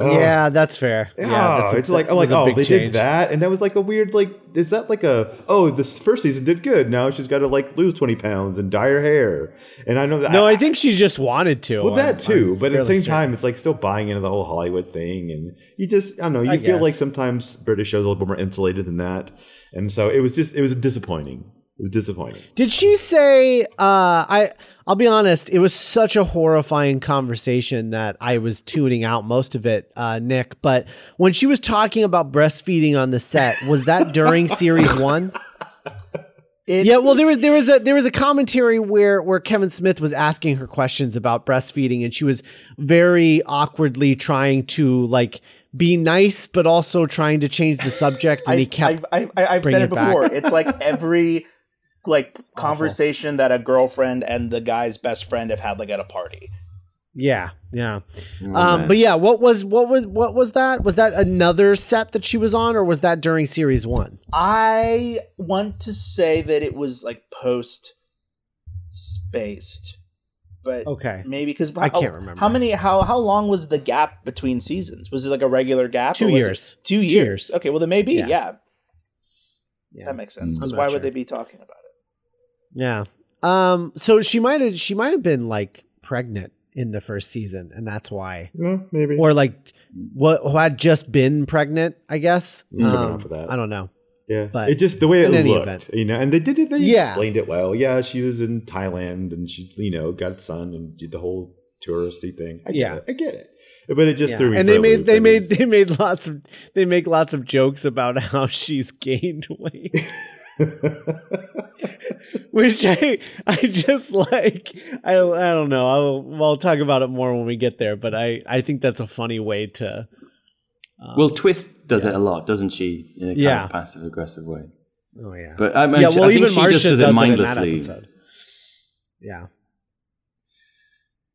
Yeah, that's fair. Yeah, they did that, and that was like a weird is that like a this first season did good. Now she's got to lose 20 pounds and dye her hair. And I know that. No, I think she just wanted to. Well, that too, but at the same time, it's still buying into the whole Hollywood thing, and you just I feel like sometimes British shows are a little bit more insulated than that. And so it was disappointing. It was disappointing. Did she say, I'll be honest, it was such a horrifying conversation that I was tuning out most of it, Nick. But when she was talking about breastfeeding on the set, was that during series 1? There was a commentary where Kevin Smith was asking her questions about breastfeeding, and she was very awkwardly trying to be nice, but also trying to change the subject. And I've said it before. It's like every conversation that a girlfriend and the guy's best friend have had at a party. Yeah. Yeah. Oh, but yeah, what was that? Was that another set that she was on, or was that during series 1? I want to say that it was post Spaced, but okay, maybe because I can't remember how long was the gap between seasons? Was it a regular gap? 2 years. 2 years. Okay. Well, then maybe. Yeah. That makes sense. Because why would they be talking about it? Yeah. So she might have been pregnant in the first season, and that's why. Well, maybe. Or who had just been pregnant, I guess. For that. I don't know. Yeah, but it just the way it looked, and they explained it well. Yeah, she was in Thailand, and she, got sun and did the whole touristy thing. I get it, but it just threw me. And they make lots of jokes about how she's gained weight, which I just I don't know. I'll talk about it more when we get there, but I think that's a funny way to. Well, Twist does it a lot, doesn't she? In a kind of passive-aggressive way. Oh, yeah. But I think she just does it mindlessly. Yeah.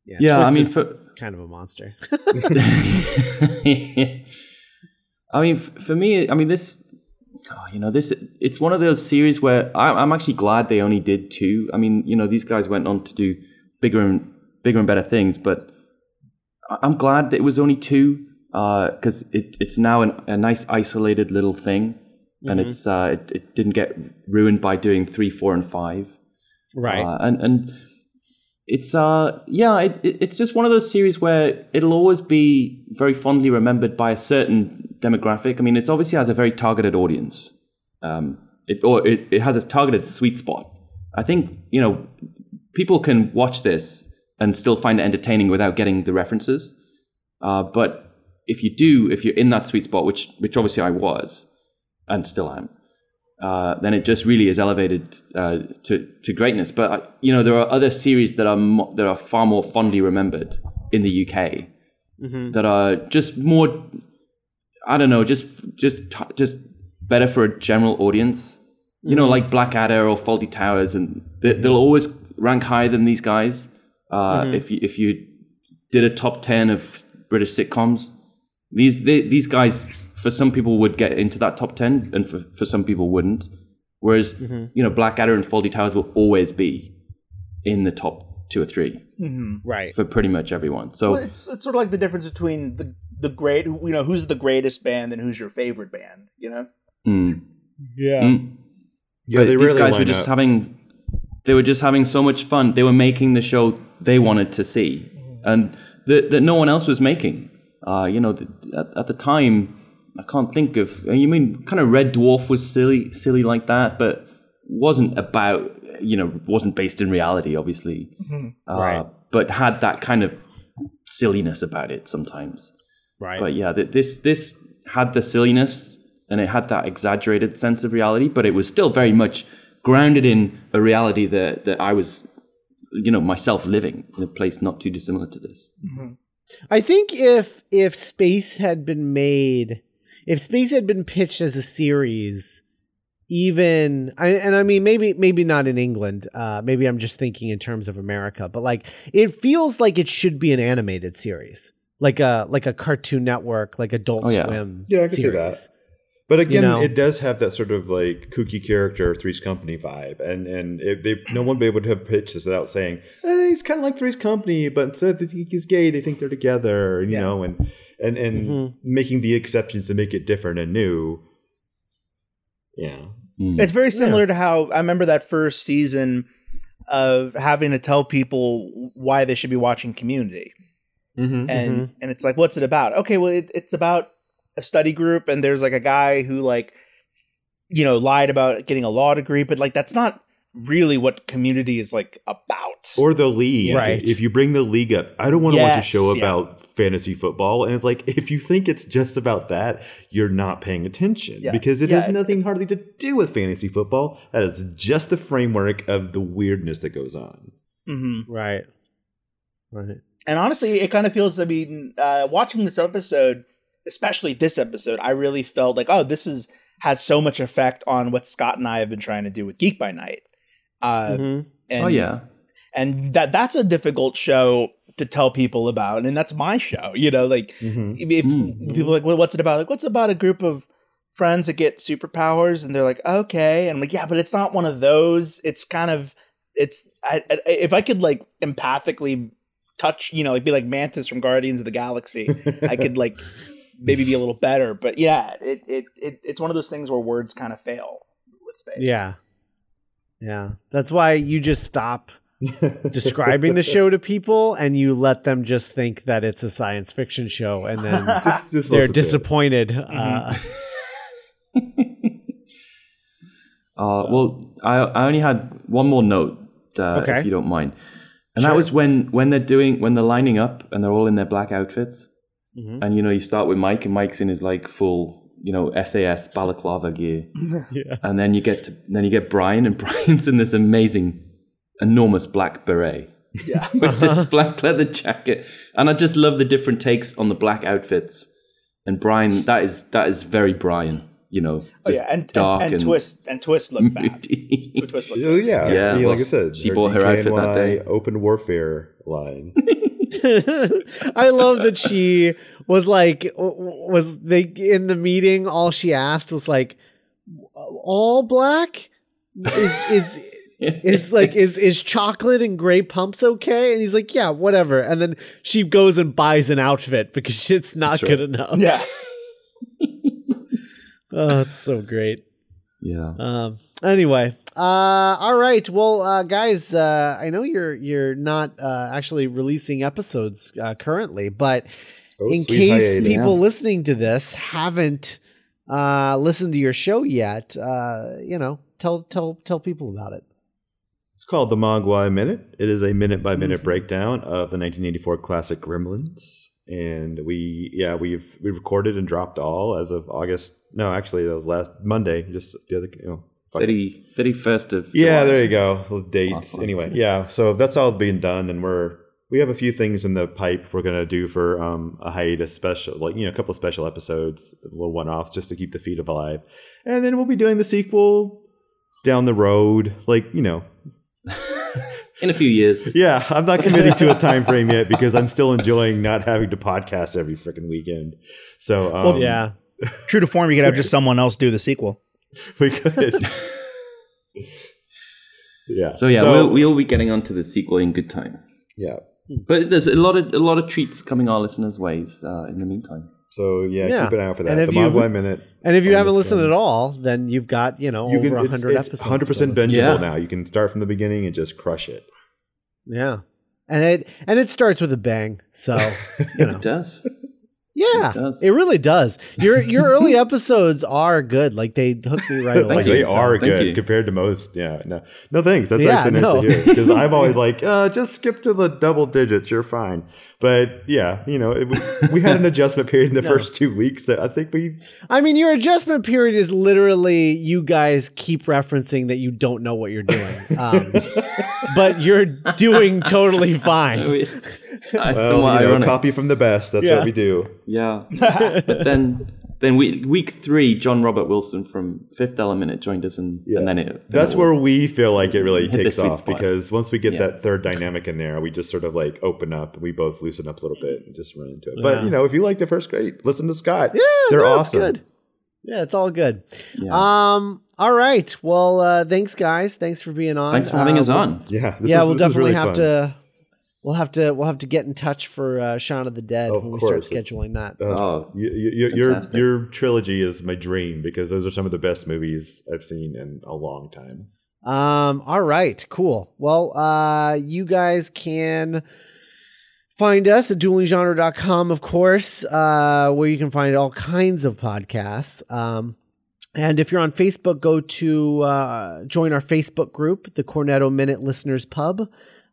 Yeah, Twist is kind of a monster. I mean, for me, this... Oh, this, it's one of those series where I'm actually glad they only did 2. I mean, these guys went on to do bigger and better things, but I'm glad that it was only 2. Because it's now a nice isolated little thing, and it's it didn't get ruined by doing 3, 4, and 5, right? And it's it's just one of those series where it'll always be very fondly remembered by a certain demographic. I mean, it obviously has a very targeted audience. It has a targeted sweet spot. I think people can watch this and still find it entertaining without getting the references, but. If you're in that sweet spot, which obviously I was, and still am, then it just really is elevated to greatness. But there are other series that are far more fondly remembered in the UK that are just more, I don't know, just better for a general audience. Mm-hmm. Like Blackadder or Fawlty Towers, and they'll always rank higher than these guys. If you did a top 10 of British sitcoms. These guys, for some people, would get into that top 10, and for some people wouldn't. Whereas, Blackadder and Fawlty Towers will always be in the top 2 or 3, right? For pretty much everyone. So it's sort of like the difference between the great, who's the greatest band and who's your favorite band, Yeah. Mm. Yeah, they were just having so much fun. They were making the show they wanted to see, and that no one else was making. At the time, I can't think of. You mean kind of Red Dwarf was silly like that, but wasn't about. Wasn't based in reality, obviously. Right. But had that kind of silliness about it sometimes. Right. But yeah, this had the silliness, and it had that exaggerated sense of reality, but it was still very much grounded in a reality that I was you know, myself living in a place not too dissimilar to this. Mm-hmm. I think if Space had been made, if Space had been pitched as a series, even, and I mean, maybe not in England. Maybe I'm just thinking in terms of America, but like, it feels like it should be an animated series, like a Cartoon Network, like Adult Swim. Yeah, I can see that. But again, it does have that sort of like kooky character Three's Company vibe, and no one would have pitched this without saying he's kind of like Three's Company, but instead that he's gay, they think they're together, you know, and mm-hmm. making the exceptions to make it different and new. Yeah, it's very similar to how I remember that first season of having to tell people why they should be watching Community, and it's like, what's it about? Okay, well, it's about a study group, and there's like a guy who like, you know, lied about getting a law degree, but like that's not really what Community is like about. Or the League, right? If you bring the League up, I don't want to watch a show about fantasy football, and it's like, if you think it's just about that, you're not paying attention because it has nothing hardly to do with fantasy football. That is just the framework of the weirdness that goes on. Mm-hmm. Right. And honestly, it kind of feels, I mean, watching this episode, especially this episode, I really felt like, oh, this has so much effect on what Scott and I have been trying to do with Geek by Night. And that's a difficult show to tell people about, and that's my show. You know, like if people are like, well, what's it about? Like, what's about a group of friends that get superpowers, and they're like, okay, and I'm like, yeah, but it's not one of those. It's kind of if I could like empathically touch, you know, like be like Mantis from Guardians of the Galaxy, I could like. Maybe be a little better, but yeah, it's one of those things where words kind of fail with Space. Yeah. That's why you just stop describing the show to people, and you let them just think that it's a science fiction show, and then just they're disappointed. Well, I only had one more note, if you don't mind, and that was when they're lining up and they're all in their black outfits. Mm-hmm. And, you know, you start with Mike, and Mike's in his like full, you know, SAS balaclava gear. Yeah. And then you get Brian, and Brian's in this amazing, enormous black beret. Yeah. With this black leather jacket. And I just love the different takes on the black outfits. And Brian, that is very Brian, you know. And dark and twist look fat. Twist look fat. Yeah. Well, like I said, she bought her outfit that day. Open warfare line. I love that she was like, in the meeting, all she asked was like, all black is chocolate and gray pumps okay? And he's like, yeah, whatever. And then she goes and buys an outfit because shit's not good enough. Yeah. Oh, that's so great. Yeah. Anyway. All right. Well, guys, I know you're not actually releasing episodes currently, but in case people listening to this haven't listened to your show yet, you know, tell people about it. It's called The Mogwai Minute. It is a minute-by-minute breakdown of the 1984 classic Gremlins, and we recorded and dropped all as of August. No, actually, that was last Monday. Just the other, you know. 31st of July. Yeah, there you go. The dates. Anyway, yeah. So that's all being done, and we have a few things in the pipe we're gonna do for a hiatus special, like, you know, a couple of special episodes, little one-offs, just to keep the feed alive. And then we'll be doing the sequel down the road, like, you know, in a few years. Yeah, I'm not committing to a time frame yet because I'm still enjoying not having to podcast every freaking weekend. So yeah, true to form, you could have just someone else do the sequel. We could. Yeah. So yeah, we'll be getting onto the sequel in good time. Yeah. But there's a lot of treats coming our listeners' ways in the meantime. So yeah, keep an eye out for that. The Mogwai Minute. And if you haven't listened at all, then you've got, you know, over 100 episodes. 100% bingeable now. You can start from the beginning and just crush it. Yeah. And it starts with a bang. So you know. It does. Yeah, it really does. Your early episodes are good. Like, they hooked me right away. They are good compared to most. Yeah. No thanks. That's actually nice to hear. Because I'm always like, just skip to the double digits. You're fine. But yeah, we had an adjustment period in the first 2 weeks. That I think your adjustment period is literally you guys keep referencing that you don't know what you're doing. But you're doing totally fine. Copy from the best. That's what we do. Yeah. But then week 3, John Robert Wilson from Fifth Element joined us, and then it. That's where we feel like it really takes off, because once we get that third dynamic in there, we just sort of like open up. We both loosen up a little bit and just run into it. But if you like the first grade, listen to Scott. Yeah, they're awesome. Good. Yeah, it's all good. Yeah. All right. Well, thanks, guys. Thanks for being on. Thanks for having us on. Yeah. We'll have to get in touch for Shaun of the Dead when we start scheduling that. Your trilogy is my dream, because those are some of the best movies I've seen in a long time. All right. Cool. Well, you guys can find us at duelinggenre.com, of course, where you can find all kinds of podcasts. And if you're on Facebook, go to join our Facebook group, The Cornetto Minute Listeners Pub.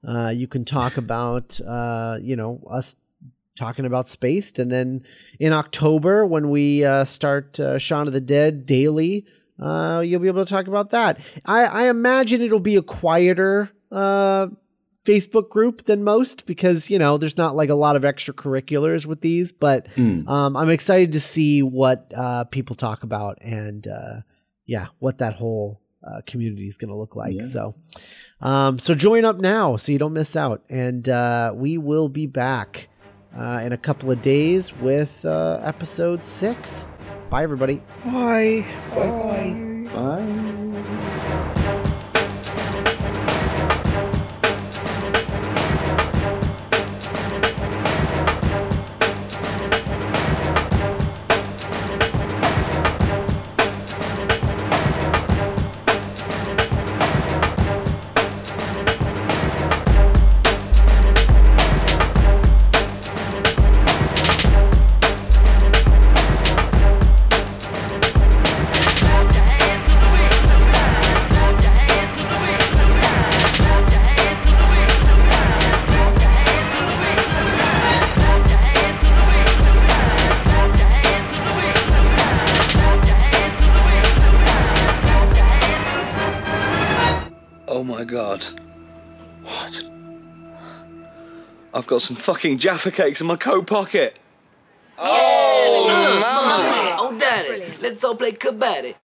You can talk about, us talking about Spaced. And then in October, when we start Shaun of the Dead daily, you'll be able to talk about that. I imagine it'll be a quieter Facebook group than most, because, there's not like a lot of extracurriculars with these. But I'm excited to see what people talk about and, what that whole community is going to look like. Yeah. So join up now so you don't miss out. And we will be back in a couple of days with episode 6. Bye, everybody. Bye. Bye. Bye. Bye. I've got some fucking Jaffa Cakes in my coat pocket. Oh, mama. Oh, daddy. Let's all play Kabaddi.